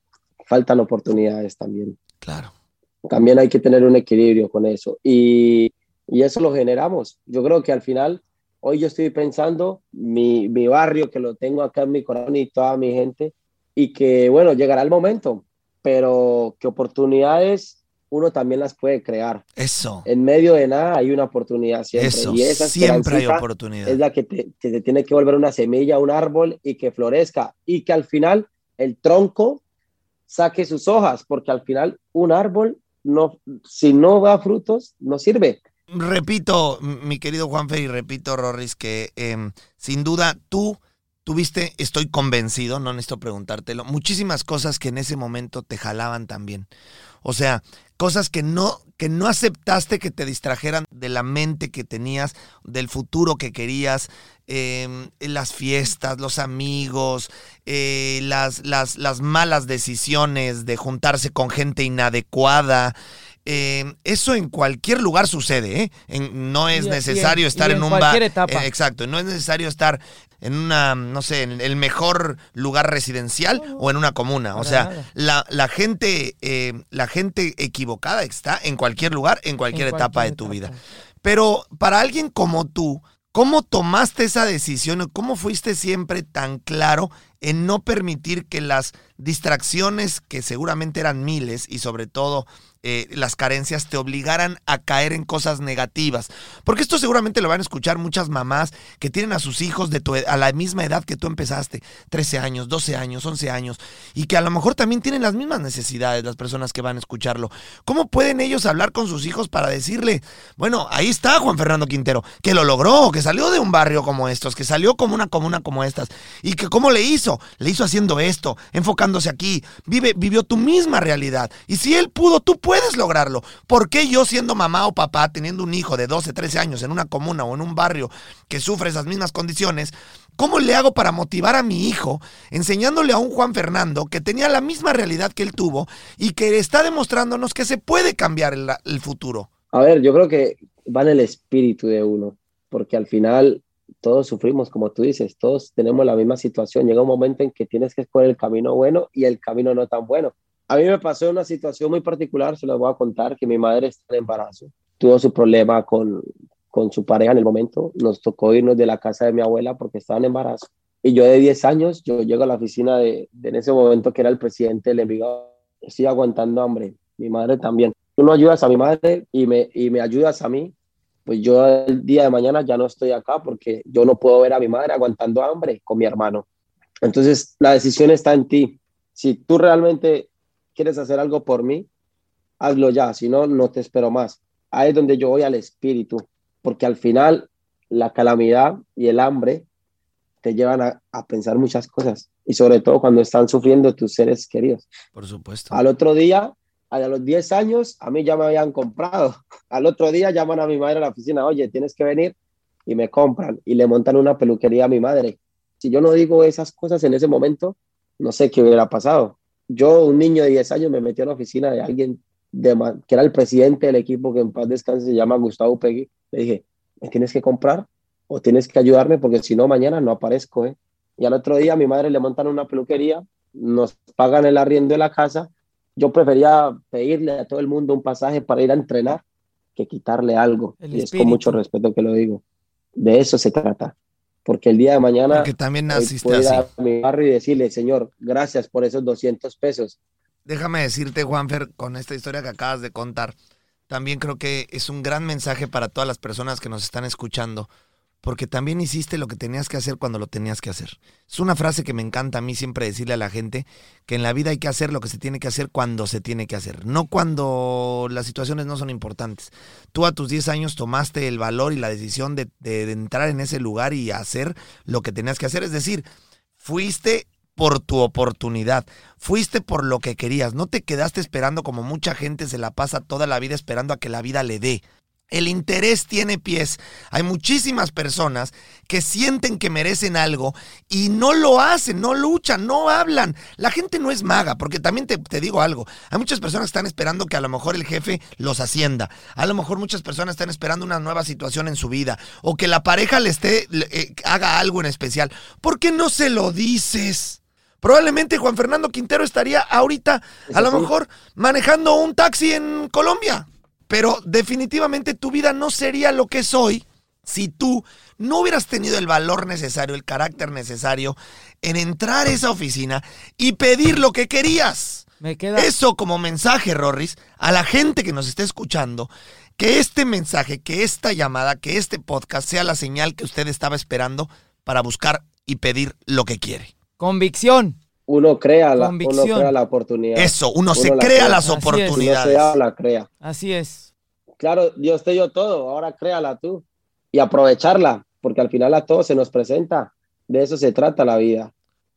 faltan oportunidades también. Claro. También hay que tener un equilibrio con eso. Y, y eso lo generamos. Yo creo que al final, hoy yo estoy pensando, mi, mi barrio que lo tengo acá en mi corazón y toda mi gente, y que bueno, llegará el momento, pero que oportunidades uno también las puede crear. Eso. En medio de nada hay una oportunidad siempre. Eso, y esa siempre hay oportunidad. Es la que te, que te tiene que volver una semilla, un árbol y que florezca. Y que al final el tronco saque sus hojas, porque al final un árbol, no, si no da frutos, no sirve. Repito, mi querido Juanfer, y repito, Rorris, que eh, sin duda tú tuviste, estoy convencido, no necesito preguntártelo, muchísimas cosas que en ese momento te jalaban también. O sea, cosas que no, que no aceptaste que te distrajeran de la mente que tenías, del futuro que querías, eh, las fiestas, los amigos, eh, las, las, las malas decisiones de juntarse con gente inadecuada. Eh, eso en cualquier lugar sucede, ¿eh? En, no es y, necesario y en, estar en, en un bar. Eh, exacto, no es necesario estar en una, no sé, en el mejor lugar residencial no, no, o en una comuna. O sea, la, la gente, eh, la gente equivocada está en cualquier lugar, en cualquier en etapa cualquier de tu etapa. vida. Pero para alguien como tú, ¿Cómo tomaste esa decisión? ¿Cómo fuiste siempre tan claro en no permitir que las distracciones, que seguramente eran miles, y sobre todo eh, las carencias, te obligaran a caer en cosas negativas? Porque esto seguramente lo van a escuchar muchas mamás que tienen a sus hijos de tu ed- a la misma edad que tú empezaste, trece años, doce años, once años, y que a lo mejor también tienen las mismas necesidades las personas que van a escucharlo. ¿Cómo pueden ellos hablar con sus hijos para decirle, bueno, ahí está Juan Fernando Quintero, que lo logró, que salió de un barrio como estos, que salió como una comuna como estas, y que cómo le hizo, le hizo haciendo esto, enfocándose aquí, vive, vivió tu misma realidad, y si él pudo, tú puedes lograrlo? ¿Por qué yo, siendo mamá o papá, teniendo un hijo de doce, trece años en una comuna o en un barrio que sufre esas mismas condiciones, cómo le hago para motivar a mi hijo enseñándole a un Juan Fernando que tenía la misma realidad que él tuvo y que está demostrándonos que se puede cambiar el, el futuro? A ver, yo creo que va en el espíritu de uno, porque al final todos sufrimos, como tú dices, todos tenemos la misma situación. Llega un momento en que tienes que escoger el camino bueno y el camino no tan bueno. A mí me pasó una situación muy particular, se la voy a contar, que mi madre está en embarazo. Tuvo su problema con, con su pareja en el momento. Nos tocó irnos de la casa de mi abuela porque estaba en embarazo. Y yo de diez años, yo llego a la oficina de, de en ese momento que era el presidente del Envigado. Estoy aguantando hambre, mi madre también. Tú no ayudas a mi madre y me, y me ayudas a mí. Pues yo el día de mañana ya no estoy acá porque yo no puedo ver a mi madre aguantando hambre con mi hermano. Entonces la decisión está en ti. Si tú realmente quieres hacer algo por mí, hazlo ya, si no, no te espero más. Ahí es donde yo voy al espíritu, porque al final la calamidad y el hambre te llevan a, a pensar muchas cosas, y sobre todo cuando están sufriendo tus seres queridos. Por supuesto. Al otro día, a los diez años, a mí ya me habían comprado. Al otro día llaman a mi madre a la oficina, oye, tienes que venir, y me compran, y le montan una peluquería a mi madre. Si yo no digo esas cosas en ese momento, no sé qué hubiera pasado. Yo, un niño de diez años, me metí a la oficina de alguien de, que era el presidente del equipo, que en paz descanse, se llama Gustavo Pegui. Le dije, ¿me tienes que comprar o tienes que ayudarme? Porque si no, mañana no aparezco, ¿eh? Y al otro día a mi madre le montan una peluquería, nos pagan el arriendo de la casa. Yo prefería pedirle a todo el mundo un pasaje para ir a entrenar que quitarle algo. El y espíritu. Es con mucho respeto que lo digo. De eso se trata. Porque el día de mañana... Porque también naciste así. A mi barrio y decirle, señor, gracias por esos doscientos pesos. Déjame decirte, Juanfer, con esta historia que acabas de contar, también creo que es un gran mensaje para todas las personas que nos están escuchando, porque también hiciste lo que tenías que hacer cuando lo tenías que hacer. Es una frase que me encanta a mí siempre decirle a la gente, que en la vida hay que hacer lo que se tiene que hacer cuando se tiene que hacer, no cuando las situaciones no son importantes. Tú a tus diez años tomaste el valor y la decisión de, de, de entrar en ese lugar y hacer lo que tenías que hacer, es decir, fuiste por tu oportunidad, fuiste por lo que querías, no te quedaste esperando como mucha gente se la pasa toda la vida esperando a que la vida le dé. El interés tiene pies. Hay muchísimas personas que sienten que merecen algo y no lo hacen, no luchan, no hablan. La gente no es maga, porque también te, te digo algo. Hay muchas personas que están esperando que a lo mejor el jefe los ascienda. A lo mejor muchas personas están esperando una nueva situación en su vida o que la pareja le esté, eh, haga algo en especial. ¿Por qué no se lo dices? Probablemente Juan Fernando Quintero estaría ahorita, a lo mejor, manejando un taxi en Colombia. Pero definitivamente tu vida no sería lo que es hoy si tú no hubieras tenido el valor necesario, el carácter necesario en entrar a esa oficina y pedir lo que querías. Me queda... Eso como mensaje, Rorris, a la gente que nos está escuchando, que este mensaje, que esta llamada, que este podcast sea la señal que usted estaba esperando para buscar y pedir lo que quiere. Convicción. Uno crea, la, uno crea la oportunidad. Eso, uno, uno se la crea, crea las oportunidades. Uno se la crea. Así es. Claro, Dios te dio todo, ahora créala tú. Y aprovecharla, porque al final a todos se nos presenta. De eso se trata la vida.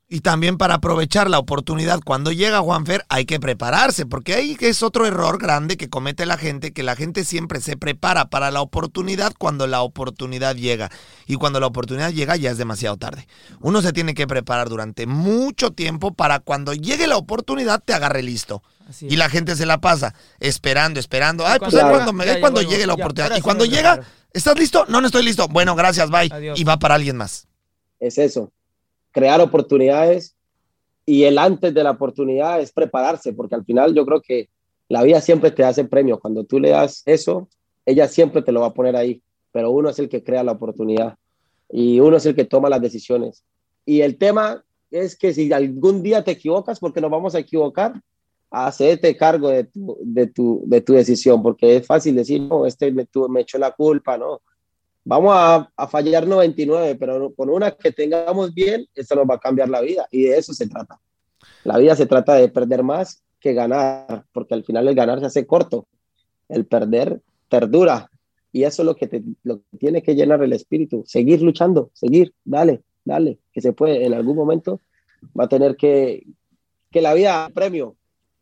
Y también para aprovechar la oportunidad, cuando llega Juanfer, hay que prepararse, porque ahí es otro error grande que comete la gente, que la gente siempre se prepara para la oportunidad cuando la oportunidad llega. Y cuando la oportunidad llega ya es demasiado tarde. Uno se tiene que preparar durante mucho tiempo para cuando llegue la oportunidad te agarre listo. Y la gente se la pasa esperando, esperando. Ay, pues claro, ahí cuando, me, ya, cuando ya, llegue ya, la oportunidad. Ya, y cuando llega, claro. ¿Estás listo? No, no estoy listo. Bueno, gracias, bye. Adiós. Y va para alguien más. Es eso. Crear oportunidades, y el antes de la oportunidad es prepararse, porque al final yo creo que la vida siempre te hace premios. Cuando tú le das eso, ella siempre te lo va a poner ahí, pero uno es el que crea la oportunidad. y uno es el que toma las decisiones. Y el tema es que si algún día te equivocas, porque nos vamos a equivocar, hacerte cargo de tu, de tu, de tu decisión, porque es fácil decir, no, este me, tu, me echó la culpa, ¿no? Vamos a, a fallar noventa y nueve, pero con una que tengamos bien, esto nos va a cambiar la vida, y de eso se trata. La vida se trata de perder más que ganar, porque al final el ganar se hace corto, el perder perdura, y eso es lo que, te, lo que tiene que llenar el espíritu, seguir luchando, seguir, dale, dale, que se puede, en algún momento va a tener que, que la vida premio,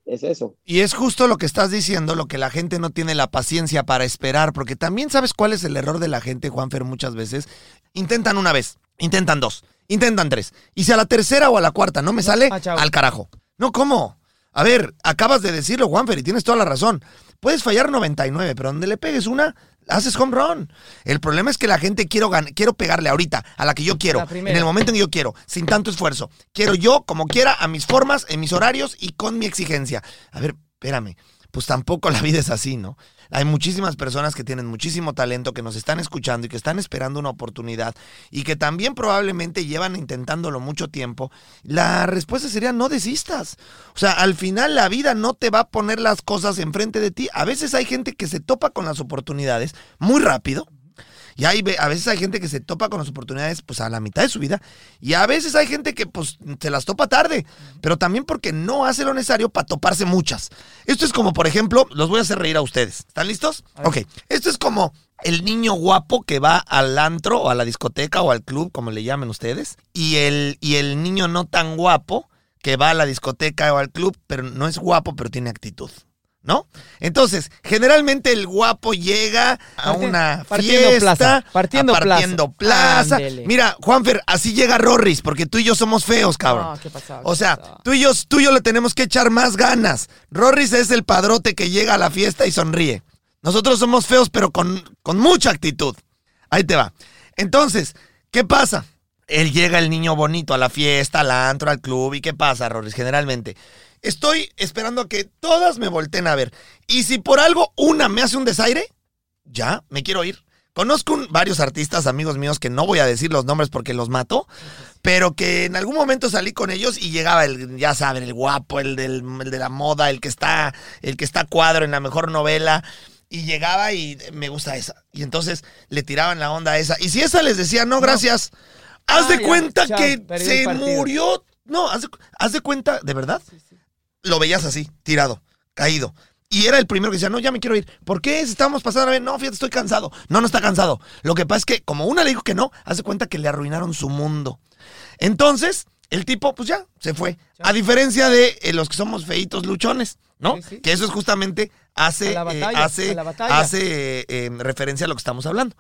es eso. Y es justo lo que estás diciendo, lo que la gente no tiene la paciencia para esperar, porque también sabes cuál es el error de la gente, Juanfer, muchas veces, intentan una vez, intentan dos, intentan tres, y si a la tercera o a la cuarta no me sale, ah, al carajo. No, ¿cómo? A ver, acabas de decirlo, Juanfer, y tienes toda la razón. Puedes fallar noventa y nueve, pero donde le pegues una, haces home run. El problema es que la gente quiero, gan- quiero pegarle ahorita, a la que yo quiero, en el momento en que yo quiero, sin tanto esfuerzo. Quiero yo, como quiera, a mis formas, en mis horarios y con mi exigencia. A ver, espérame, pues tampoco la vida es así, ¿no? Hay muchísimas personas que tienen muchísimo talento, que nos están escuchando y que están esperando una oportunidad y que también probablemente llevan intentándolo mucho tiempo. La respuesta sería no desistas. O sea, al final la vida no te va a poner las cosas enfrente de ti. A veces hay gente que se topa con las oportunidades muy rápido. Y hay, a veces hay gente que se topa con las oportunidades pues a la mitad de su vida. Y a veces hay gente que pues se las topa tarde. Pero también porque no hace lo necesario para toparse muchas. Esto es como, por ejemplo, los voy a hacer reír a ustedes. ¿Están listos? Ok. Esto es como el niño guapo que va al antro o a la discoteca o al club, como le llamen ustedes. Y el, y el niño no tan guapo que va a la discoteca o al club, pero no es guapo, pero tiene actitud, ¿no? Entonces, generalmente el guapo llega a una partiendo fiesta, plaza, partiendo, a partiendo plaza. plaza. Mira, Juanfer, así llega Rorris, porque tú y yo somos feos, cabrón. No, ¿qué pasó? O sea, tú y, yo, tú y yo le tenemos que echar más ganas. Rorris es el padrote que llega a la fiesta y sonríe. Nosotros somos feos, pero con, con mucha actitud. Ahí te va. Entonces, ¿qué pasa? Él llega el niño bonito a la fiesta, al antro, al club, ¿y qué pasa, Rorris? Generalmente estoy esperando a que todas me volteen a ver. Y si por algo una me hace un desaire, ya, me quiero ir. Conozco un, varios artistas, amigos míos, que no voy a decir los nombres porque los mato, pero que en algún momento salí con ellos y llegaba el, ya saben, el guapo, el, del, el de la moda, el que está, el que está cuadro en la mejor novela. Y llegaba y me gusta esa. Y entonces le tiraban la onda a esa. Y si esa les decía, no, gracias, no. haz ah, de ya, cuenta chao, que se murió. No, haz de, haz de cuenta, de verdad. Sí, sí. Lo veías así, tirado, caído. Y era el primero que decía, no, ya me quiero ir. ¿Por qué? Si estábamos pasando a ver, no, fíjate, estoy cansado. No, no está cansado. Lo que pasa es que, como una le dijo que no, hace cuenta que le arruinaron su mundo. Entonces, el tipo, pues ya, se fue. A diferencia de eh, los que somos feitos luchones, ¿no? Sí, sí. Que eso es justamente, hace, batalla, eh, hace, hace eh, eh, referencia a lo que estamos hablando.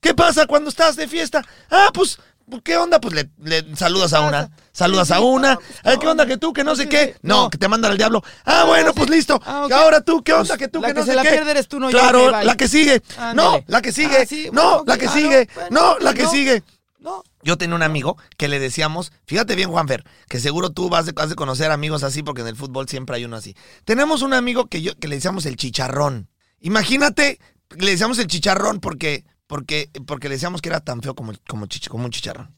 ¿Qué pasa cuando estás de fiesta? Ah, pues, ¿qué onda? Pues le, le saludas a una, saludas a una. Ay, ¿qué onda que tú, que no sé qué? No, que te mandan al diablo. Ah, bueno, pues listo. Ahora tú, ¿qué onda que tú, que no sé qué? La que se la pierde eres tú, no yo. Claro, la que sigue. No, la que sigue. No, la que sigue. No, la que sigue. Yo tenía un amigo que le decíamos, fíjate bien, Juanfer, que seguro tú vas de, vas de conocer amigos así, porque en el fútbol siempre hay uno así. Tenemos un amigo que, yo, que le decíamos el chicharrón. Imagínate, le decíamos el chicharrón porque... Porque, porque le decíamos que era tan feo como, como, chich, como un chicharrón.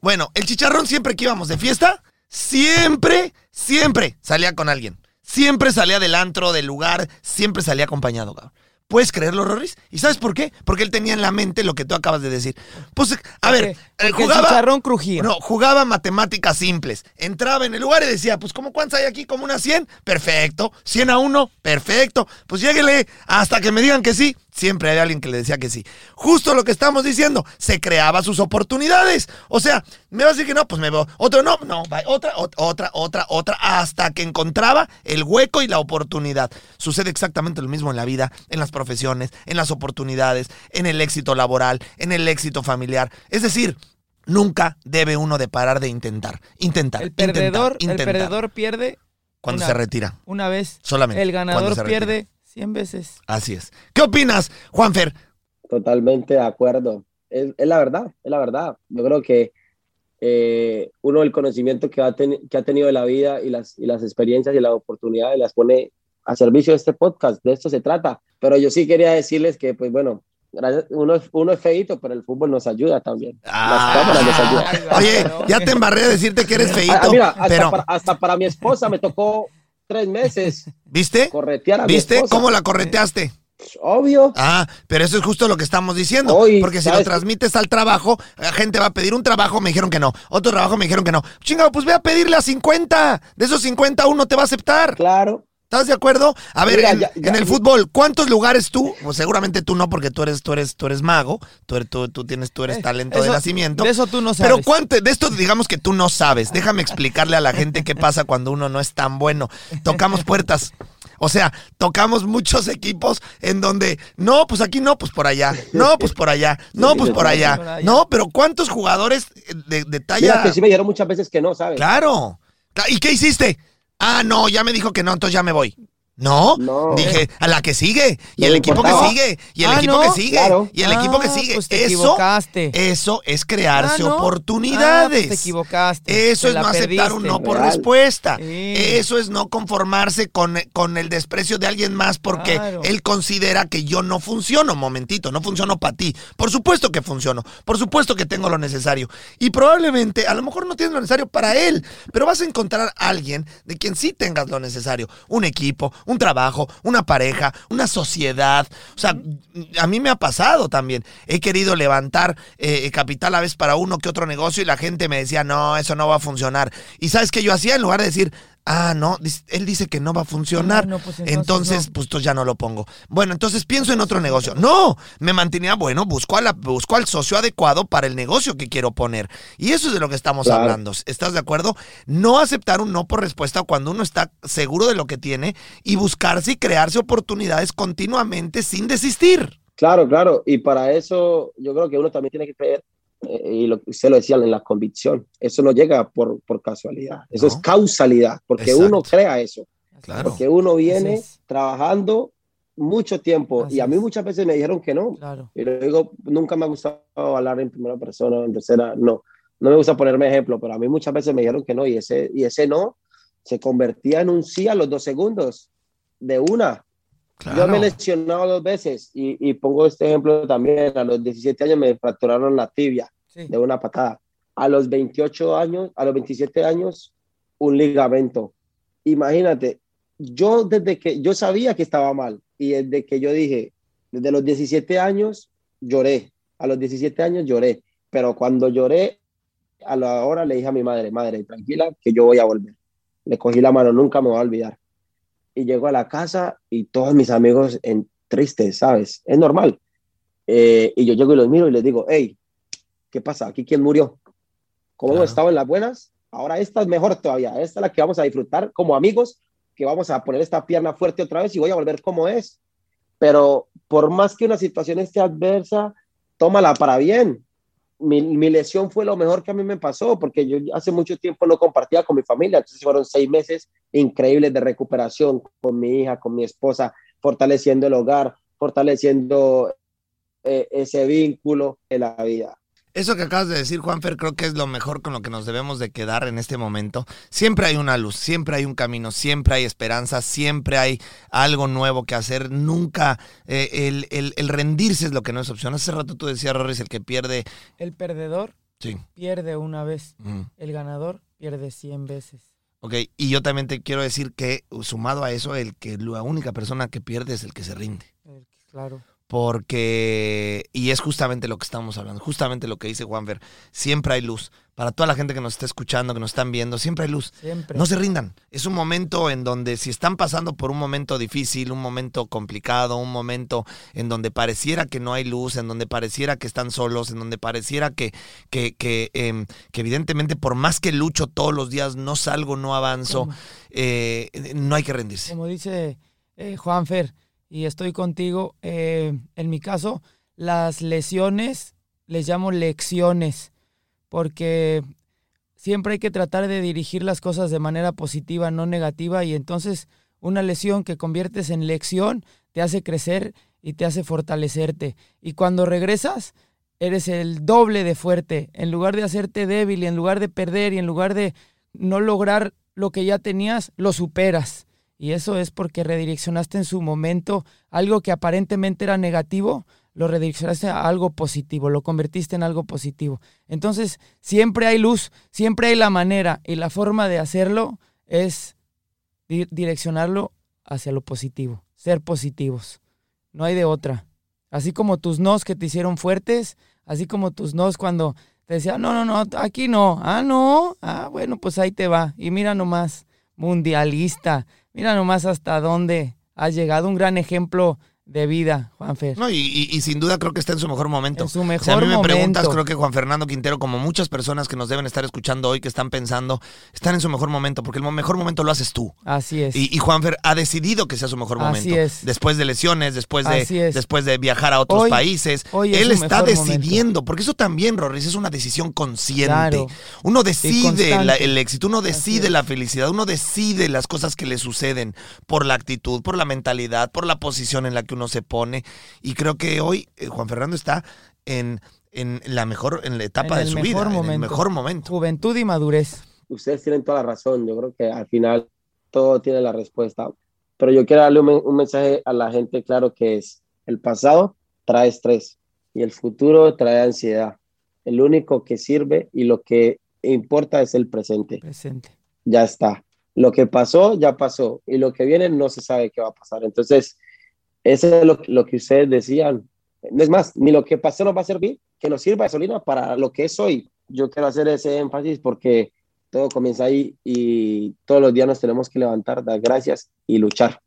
Bueno, el chicharrón siempre que íbamos de fiesta, siempre, siempre salía con alguien. Siempre salía del antro, del lugar, siempre salía acompañado, cabrón. ¿Puedes creerlo, Rorris? ¿Y sabes por qué? Porque él tenía en la mente lo que tú acabas de decir. Pues, a ver, porque jugaba... el chicharrón crujía. No, jugaba matemáticas simples. Entraba en el lugar y decía, pues, ¿cómo cuántas hay aquí? ¿Como unas cien? Perfecto. ¿cien a uno? Perfecto. Pues, lléguele hasta que me digan que sí. Siempre hay alguien que le decía que sí. Justo lo que estamos diciendo. Se creaba sus oportunidades. O sea, me vas a decir que no, pues me veo. Otro no, no, va. Otra, otra, otra, otra. Hasta que encontraba el hueco y la oportunidad. Sucede exactamente lo mismo en la vida, en las profesiones, en las oportunidades, en el éxito laboral, en el éxito familiar. Es decir, nunca debe uno de parar de intentar. Intentar, el perdedor, intentar, intentar. El perdedor pierde cuando una, se retira. Una vez. Solamente. El ganador pierde cien veces. Así es. ¿Qué opinas, Juanfer? Totalmente de acuerdo. Es, es la verdad, es la verdad. Yo creo que eh, uno el conocimiento que ha, ten, que ha tenido de la vida y las, y las experiencias y las oportunidades las pone a servicio de este podcast. De esto se trata. Pero yo sí quería decirles que, pues bueno, Uno, uno es feíto, pero el fútbol nos ayuda también. Ah, Las cámaras nos ayudan. Oye, no, ya te embarré a decirte que eres feíto. Ah, mira, hasta, pero... para, hasta para mi esposa me tocó tres meses. ¿Viste? Corretear a ¿Viste? mi esposa. ¿Cómo la correteaste? Obvio. Ah, pero eso es justo lo que estamos diciendo. Hoy, porque si ¿sabes? Lo transmites al trabajo, la gente va a pedir un trabajo, me dijeron que no. Otro trabajo, me dijeron que no. Chingado, pues ve a pedirle a cincuenta. De esos cincuenta, uno te va a aceptar. Claro. ¿Estás de acuerdo? A ver, Mira, en, ya, ya, en el fútbol, ¿cuántos lugares tú? Pues seguramente tú no, porque tú eres, tú eres, tú eres mago, tú eres, tú, tú tienes, tú eres talento eso, de nacimiento. De eso tú no sabes. Pero cuánto, de esto digamos que tú no sabes. Déjame explicarle a la gente qué pasa cuando uno no es tan bueno. Tocamos puertas. O sea, tocamos muchos equipos en donde, no, pues aquí no, pues por allá, no, pues por allá, no, pues por allá. No, pero ¿cuántos jugadores de, de talla? Mira, que sí me dieron muchas veces que no, ¿sabes? Claro. ¿Y qué hiciste? Ah, no, ya me dijo que no, entonces ya me voy. No, no. Dije, a la que sigue, y no el equipo importaba. que sigue, y el ah, equipo no. que sigue, claro. y el ah, equipo que sigue. Pues te eso, equivocaste. Eso es crearse ah, no. oportunidades. Ah, pues te equivocaste. Eso te es no perdiste. aceptar un no Real. por respuesta. Sí. Eso es no conformarse con, con el desprecio de alguien más porque claro. él considera que yo no funciono. Momentito, no funciono para ti. Por supuesto que funciono. Por supuesto que tengo lo necesario. Y probablemente, a lo mejor no tienes lo necesario para él, pero vas a encontrar a alguien de quien sí tengas lo necesario. Un equipo, un trabajo, una pareja, una sociedad. O sea, a mí me ha pasado también. He querido levantar eh, capital a veces para uno que otro negocio y la gente me decía, no, eso no va a funcionar. Y ¿sabes qué yo hacía? En lugar de decir, ah, no, él dice que no va a funcionar, no, no, pues entonces, entonces no. pues ya no lo pongo. Bueno, entonces pienso en otro negocio. No, me mantenía, bueno, busco, a la, busco al socio adecuado para el negocio que quiero poner. Y eso es de lo que estamos claro. hablando. ¿Estás de acuerdo? No aceptar un no por respuesta cuando uno está seguro de lo que tiene y buscarse y crearse oportunidades continuamente sin desistir. Claro, claro. Y para eso yo creo que uno también tiene que creer. Y lo, se lo decían en la convicción, eso no llega por, por casualidad, eso no. es causalidad, porque Exacto. uno crea eso, claro. porque uno viene es. trabajando mucho tiempo. Así y a mí muchas veces me dijeron que no, claro. y le digo, nunca me ha gustado hablar en primera persona, en tercera, no, no me gusta ponerme ejemplo, pero a mí muchas veces me dijeron que no, y ese, y ese no se convertía en un sí a los dos segundos, de una. Claro. Yo me he lesionado dos veces y, y pongo este ejemplo también. A los diecisiete años me fracturaron la tibia sí. de una patada. A los veintiocho años, a los veintisiete años, un ligamento. Imagínate, yo desde que yo sabía que estaba mal y desde que yo dije, desde los diecisiete años lloré. A los diecisiete años lloré, pero cuando lloré, a la hora le dije a mi madre, madre, tranquila, que yo voy a volver. Le cogí la mano, nunca me voy a olvidar. Y llego a la casa y todos mis amigos en tristes, ¿sabes? Es normal. Eh, y yo llego y los miro y les digo, hey, ¿qué pasa? ¿Aquí quién murió? ¿Cómo claro. estaban las buenas? Ahora esta es mejor todavía. Esta es la que vamos a disfrutar como amigos, que vamos a poner esta pierna fuerte otra vez y voy a volver como es. Pero por más que una situación esté adversa, tómala para bien. Mi, mi lesión fue lo mejor que a mí me pasó, porque yo hace mucho tiempo no compartía con mi familia, entonces fueron seis meses increíbles de recuperación con mi hija, con mi esposa, fortaleciendo el hogar, fortaleciendo eh, ese vínculo en la vida. Eso que acabas de decir, Juanfer, creo que es lo mejor con lo que nos debemos de quedar en este momento. Siempre hay una luz, siempre hay un camino, siempre hay esperanza, siempre hay algo nuevo que hacer. Nunca eh, el, el, el rendirse es lo que no es opción. Hace rato tú decías, Rorris, el que pierde... El perdedor sí. pierde una vez, mm. el ganador pierde cien veces. Ok, y yo también te quiero decir que, sumado a eso, el que la única persona que pierde es el que se rinde. Claro. Porque, y es justamente lo que estamos hablando, justamente lo que dice Juanfer, siempre hay luz. Para toda la gente que nos está escuchando, que nos están viendo, siempre hay luz. Siempre. No se rindan. Es un momento en donde si están pasando por un momento difícil, un momento complicado, un momento en donde pareciera que no hay luz, en donde pareciera que están solos, en donde pareciera que, que, que, eh, que evidentemente por más que lucho todos los días, no salgo, no avanzo, eh, no hay que rendirse. Como dice eh, Juanfer, y estoy contigo, eh, en mi caso, las lesiones les llamo lecciones, porque siempre hay que tratar de dirigir las cosas de manera positiva, no negativa, y entonces una lesión que conviertes en lección te hace crecer y te hace fortalecerte. Y cuando regresas, eres el doble de fuerte. En lugar de hacerte débil, y en lugar de perder, y en lugar de no lograr lo que ya tenías, lo superas. Y eso es porque redireccionaste en su momento algo que aparentemente era negativo lo redireccionaste a algo positivo, lo convertiste en algo positivo. Entonces, siempre hay luz, siempre hay la manera, y la forma de hacerlo es di- direccionarlo hacia lo positivo, ser positivos. No hay de otra. Así como tus nos que te hicieron fuertes, así como tus nos cuando te decían, no, no, no, aquí no, ah, no, ah, bueno, pues ahí te va. Y mira nomás, mundialista, mira nomás hasta dónde ha llegado, un gran ejemplo de vida, Juanfer. No, y, y, y sin duda creo que está en su mejor momento. En su mejor momento. Si a mí me momento. preguntas, creo que Juan Fernando Quintero, como muchas personas que nos deben estar escuchando hoy, que están pensando, están en su mejor momento, porque el mejor momento lo haces tú. Así es. Y, y Juanfer ha decidido que sea su mejor momento. Así es. Después de lesiones, después de, después de viajar a otros hoy, países. Hoy es él su está decidiendo, momento. Porque eso también, Rorris, es una decisión consciente. Claro. Uno decide la, el éxito, uno decide la felicidad, uno decide las cosas que le suceden por la actitud, por la mentalidad, por la posición en la que uno se pone, y creo que hoy eh, Juan Fernando está en, en la mejor, en la etapa de su vida, en el mejor momento. Juventud y madurez. Ustedes tienen toda la razón, yo creo que al final todo tiene la respuesta, pero yo quiero darle un, un mensaje a la gente, claro, que es, el pasado trae estrés, y el futuro trae ansiedad. El único que sirve y lo que importa es el presente. Presente. Ya está. Lo que pasó, ya pasó, y lo que viene no se sabe qué va a pasar, entonces eso es lo, lo que ustedes decían. No es más, ni lo que pasó nos va a servir, que nos sirva gasolina para lo que es hoy. Yo quiero hacer ese énfasis porque todo comienza ahí y todos los días nos tenemos que levantar, dar gracias y luchar.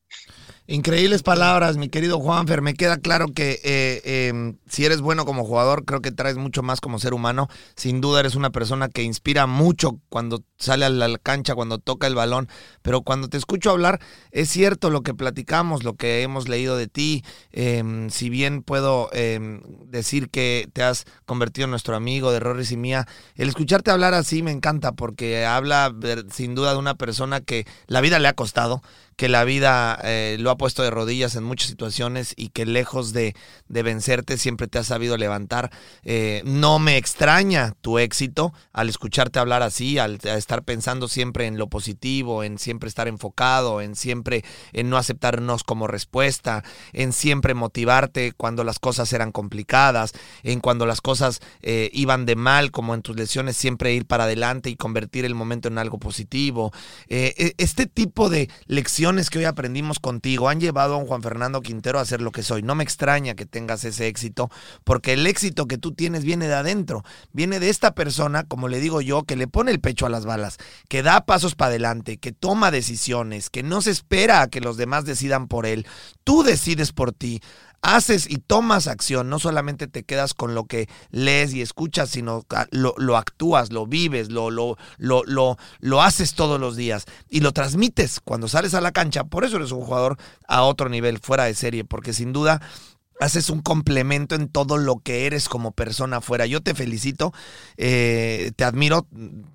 Increíbles palabras, mi querido Juanfer. Me queda claro que eh, eh, si eres bueno como jugador, creo que traes mucho más como ser humano. Sin duda eres una persona que inspira mucho cuando sale a la cancha, cuando toca el balón. Pero cuando te escucho hablar, es cierto lo que platicamos, lo que hemos leído de ti. Eh, si bien puedo eh, decir que te has convertido en nuestro amigo de Rorris y mía, el escucharte hablar así me encanta porque habla sin duda de una persona que la vida le ha costado, que la vida eh, lo ha puesto de rodillas en muchas situaciones y que lejos de, de vencerte siempre te has sabido levantar. Eh, no me extraña tu éxito al escucharte hablar así, al, al estar pensando siempre en lo positivo, en siempre estar enfocado, en siempre en no aceptarnos como respuesta, en siempre motivarte cuando las cosas eran complicadas, en cuando las cosas eh, iban de mal, como en tus lesiones, siempre ir para adelante y convertir el momento en algo positivo. Eh, este tipo de lecciones que hoy aprendimos contigo han llevado a un Juan Fernando Quintero a ser lo que soy. No me extraña que tengas ese éxito, porque el éxito que tú tienes viene de adentro, viene de esta persona, como le digo yo, que le pone el pecho a las balas, que da pasos para adelante, que toma decisiones, que no se espera a que los demás decidan por él. Tú decides por ti. Haces y tomas acción, no solamente te quedas con lo que lees y escuchas, sino lo, lo actúas, lo vives, lo, lo, lo, lo, lo haces todos los días y lo transmites cuando sales a la cancha. Por eso eres un jugador a otro nivel, fuera de serie, porque sin duda haces un complemento en todo lo que eres como persona afuera. Yo te felicito, eh, te admiro,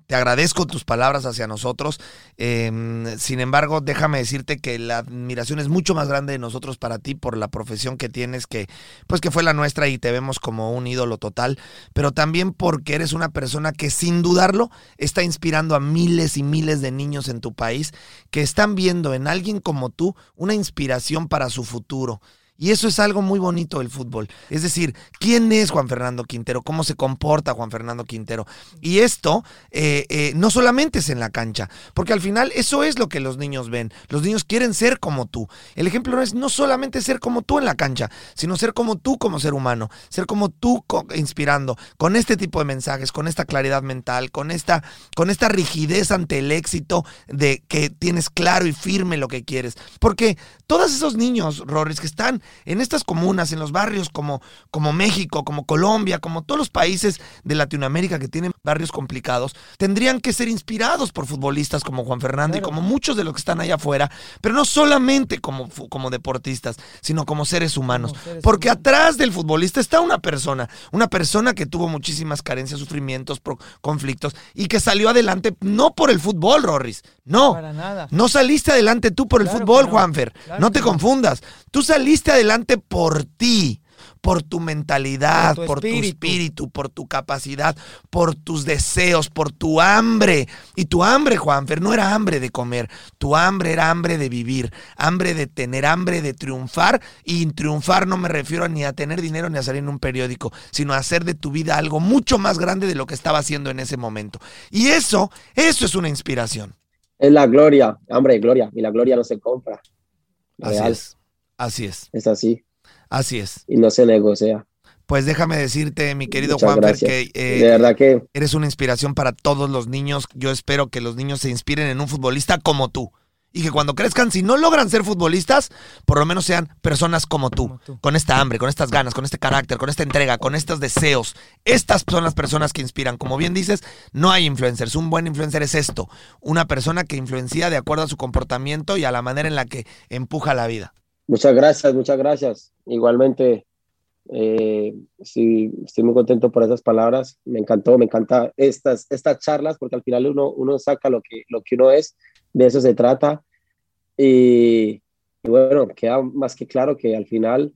te agradezco tus palabras hacia nosotros. Eh, sin embargo, déjame decirte que la admiración es mucho más grande de nosotros para ti por la profesión que tienes, que pues que fue la nuestra y te vemos como un ídolo total, pero también porque eres una persona que sin dudarlo está inspirando a miles y miles de niños en tu país que están viendo en alguien como tú una inspiración para su futuro. Y eso es algo muy bonito del fútbol. Es decir, ¿quién es Juan Fernando Quintero? ¿Cómo se comporta Juan Fernando Quintero? Y esto eh, eh, no solamente es en la cancha, porque al final eso es lo que los niños ven. Los niños quieren ser como tú. El ejemplo no es no solamente ser como tú en la cancha, sino ser como tú como ser humano, ser como tú co- inspirando, con este tipo de mensajes, con esta claridad mental, con esta, con esta rigidez ante el éxito de que tienes claro y firme lo que quieres. Porque todos esos niños, Rorris, que están en estas comunas, en los barrios como, como México, como Colombia, como todos los países de Latinoamérica que tienen barrios complicados, tendrían que ser inspirados por futbolistas como Juan Fernando claro. y como muchos de los que están allá afuera, pero no solamente como, como deportistas, sino como seres humanos, como seres porque humanos. Atrás del futbolista está una persona, una persona que tuvo muchísimas carencias, sufrimientos, conflictos y que salió adelante no por el fútbol, Rorris, no, para nada. No saliste adelante tú por claro el fútbol, no. Juanfer, claro no te no. confundas, tú saliste adelante por ti, por tu mentalidad, por tu, por espíritu. tu espíritu, por tu capacidad, por tus deseos, por tu hambre. Y tu hambre, Juanfer, no era hambre de comer, tu hambre era hambre de vivir, hambre de tener, hambre de triunfar. Y triunfar no me refiero ni a tener dinero ni a salir en un periódico, sino a hacer de tu vida algo mucho más grande de lo que estaba haciendo en ese momento. Y eso, eso es una inspiración. Es la gloria, hambre de gloria, y la gloria no se compra. Real. Así es, así es. Es así. Así es. Y no se negocia. Pues déjame decirte, mi querido Juanfer, que, eh, de verdad que eres una inspiración para todos los niños. Yo espero que los niños se inspiren en un futbolista como tú. Y que cuando crezcan, si no logran ser futbolistas, por lo menos sean personas como tú, como tú, con esta hambre, con estas ganas, con este carácter, con esta entrega, con estos deseos. Estas son las personas que inspiran. Como bien dices, no hay influencers. Un buen influencer es esto, una persona que influencia de acuerdo a su comportamiento y a la manera en la que empuja la vida. Muchas gracias, muchas gracias. Igualmente, eh, sí, estoy muy contento por esas palabras. Me encantó, me encantan estas, estas charlas, porque al final uno, uno saca lo que, lo que uno es. De eso se trata. Y, y bueno, queda más que claro que al final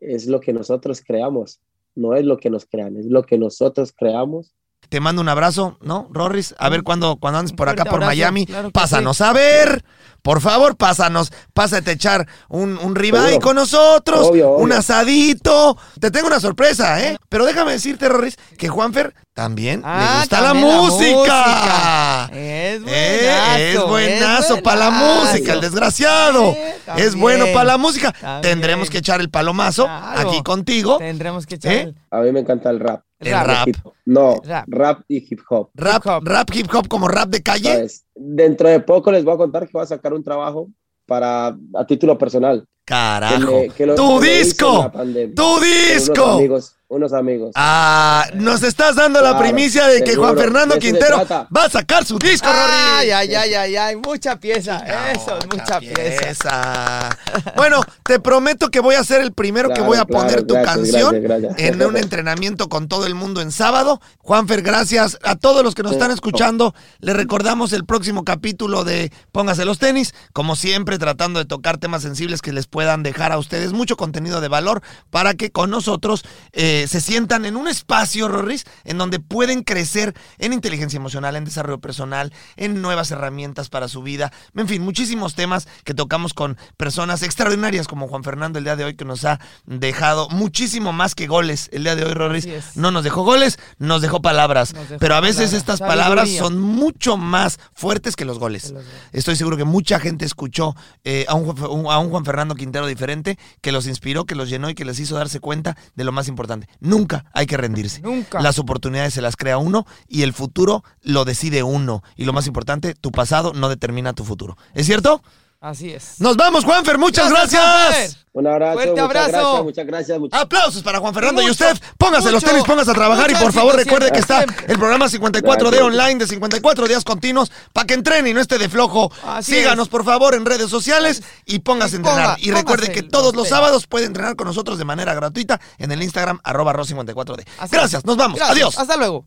es lo que nosotros creamos, no es lo que nos crean, es lo que nosotros creamos. Te mando un abrazo, ¿no, Rorris? A ver, cuando, cuando andes por acá, por Miami, claro, pásanos sí. A ver, por favor, pásanos, pásate a echar un, un ribeye con nosotros, obvio, obvio. Un asadito. Te tengo una sorpresa, ¿eh? Pero déjame decirte, Rorris, que Juanfer también ah, le gusta también la, la música. música. Es buenazo. Eh, es buenazo para la música, el desgraciado. Eh, es bueno para la música. También. Tendremos que echar el palomazo claro. Aquí contigo. Tendremos que echar. ¿Eh? El... A mí me encanta el rap. El rap. rap. No, rap. rap y hip hop. Rap, hip -hop. rap, hip hop, como rap de calle. ¿Sabes? Dentro de poco les voy a contar que voy a sacar un trabajo para a título personal. Carajo. Que le, que lo, tu que disco. Tu disco. Unos amigos, unos amigos. Ah, nos estás dando claro, la primicia de que seguro. Juan Fernando Quintero va a sacar su disco, Rory. Ay, ay, ay, ay, ay, mucha pieza. Eso, no, mucha pieza. pieza. Bueno, te prometo que voy a ser el primero claro, que voy a claro, poner tu gracias, canción gracias, gracias. En un entrenamiento con todo el mundo en sábado. Juanfer, gracias a todos los que nos están escuchando. Les recordamos el próximo capítulo de Póngase los Tenis, como siempre tratando de tocar temas sensibles que les puedan dejar a ustedes mucho contenido de valor para que con nosotros eh, se sientan en un espacio, Rorris, en donde pueden crecer en inteligencia emocional, en desarrollo personal, en nuevas herramientas para su vida. En fin, muchísimos temas que tocamos con personas extraordinarias como Juan Fernando el día de hoy, que nos ha dejado muchísimo más que goles. El día de hoy, Rorris, no nos dejó goles, nos dejó palabras. Nos dejó Pero a veces palabra. estas Sabiduría. palabras son mucho más fuertes que los goles. Los Estoy seguro que mucha gente escuchó eh, a, un, a un Juan Fernando Quintero diferente, que los inspiró, que los llenó y que les hizo darse cuenta de lo más importante. Nunca hay que rendirse. Nunca. Las oportunidades se las crea uno y el futuro lo decide uno. Y lo más importante, tu pasado no determina tu futuro. ¿Es cierto? Así es. ¡Nos vamos, Juanfer! ¡Muchas gracias! gracias. Juanfer. Un abrazo. Fuerte muchas abrazo. Gracias, muchas gracias. Muchas... Aplausos para Juan Fernando mucho, y usted. Póngase mucho, los tenis, póngase a trabajar mucho, y por favor recuerde que está el programa cincuenta y cuatro D online de cincuenta y cuatro días continuos para que entrene y no esté de flojo. Así Síganos es. por favor en redes sociales y póngase y a entrenar. Ponga, y recuerde que todos los sábados puede entrenar con nosotros de manera gratuita en el Instagram arroba ro cincuenta y cuatro D. Gracias, nos vamos. Gracias. Adiós. Hasta luego.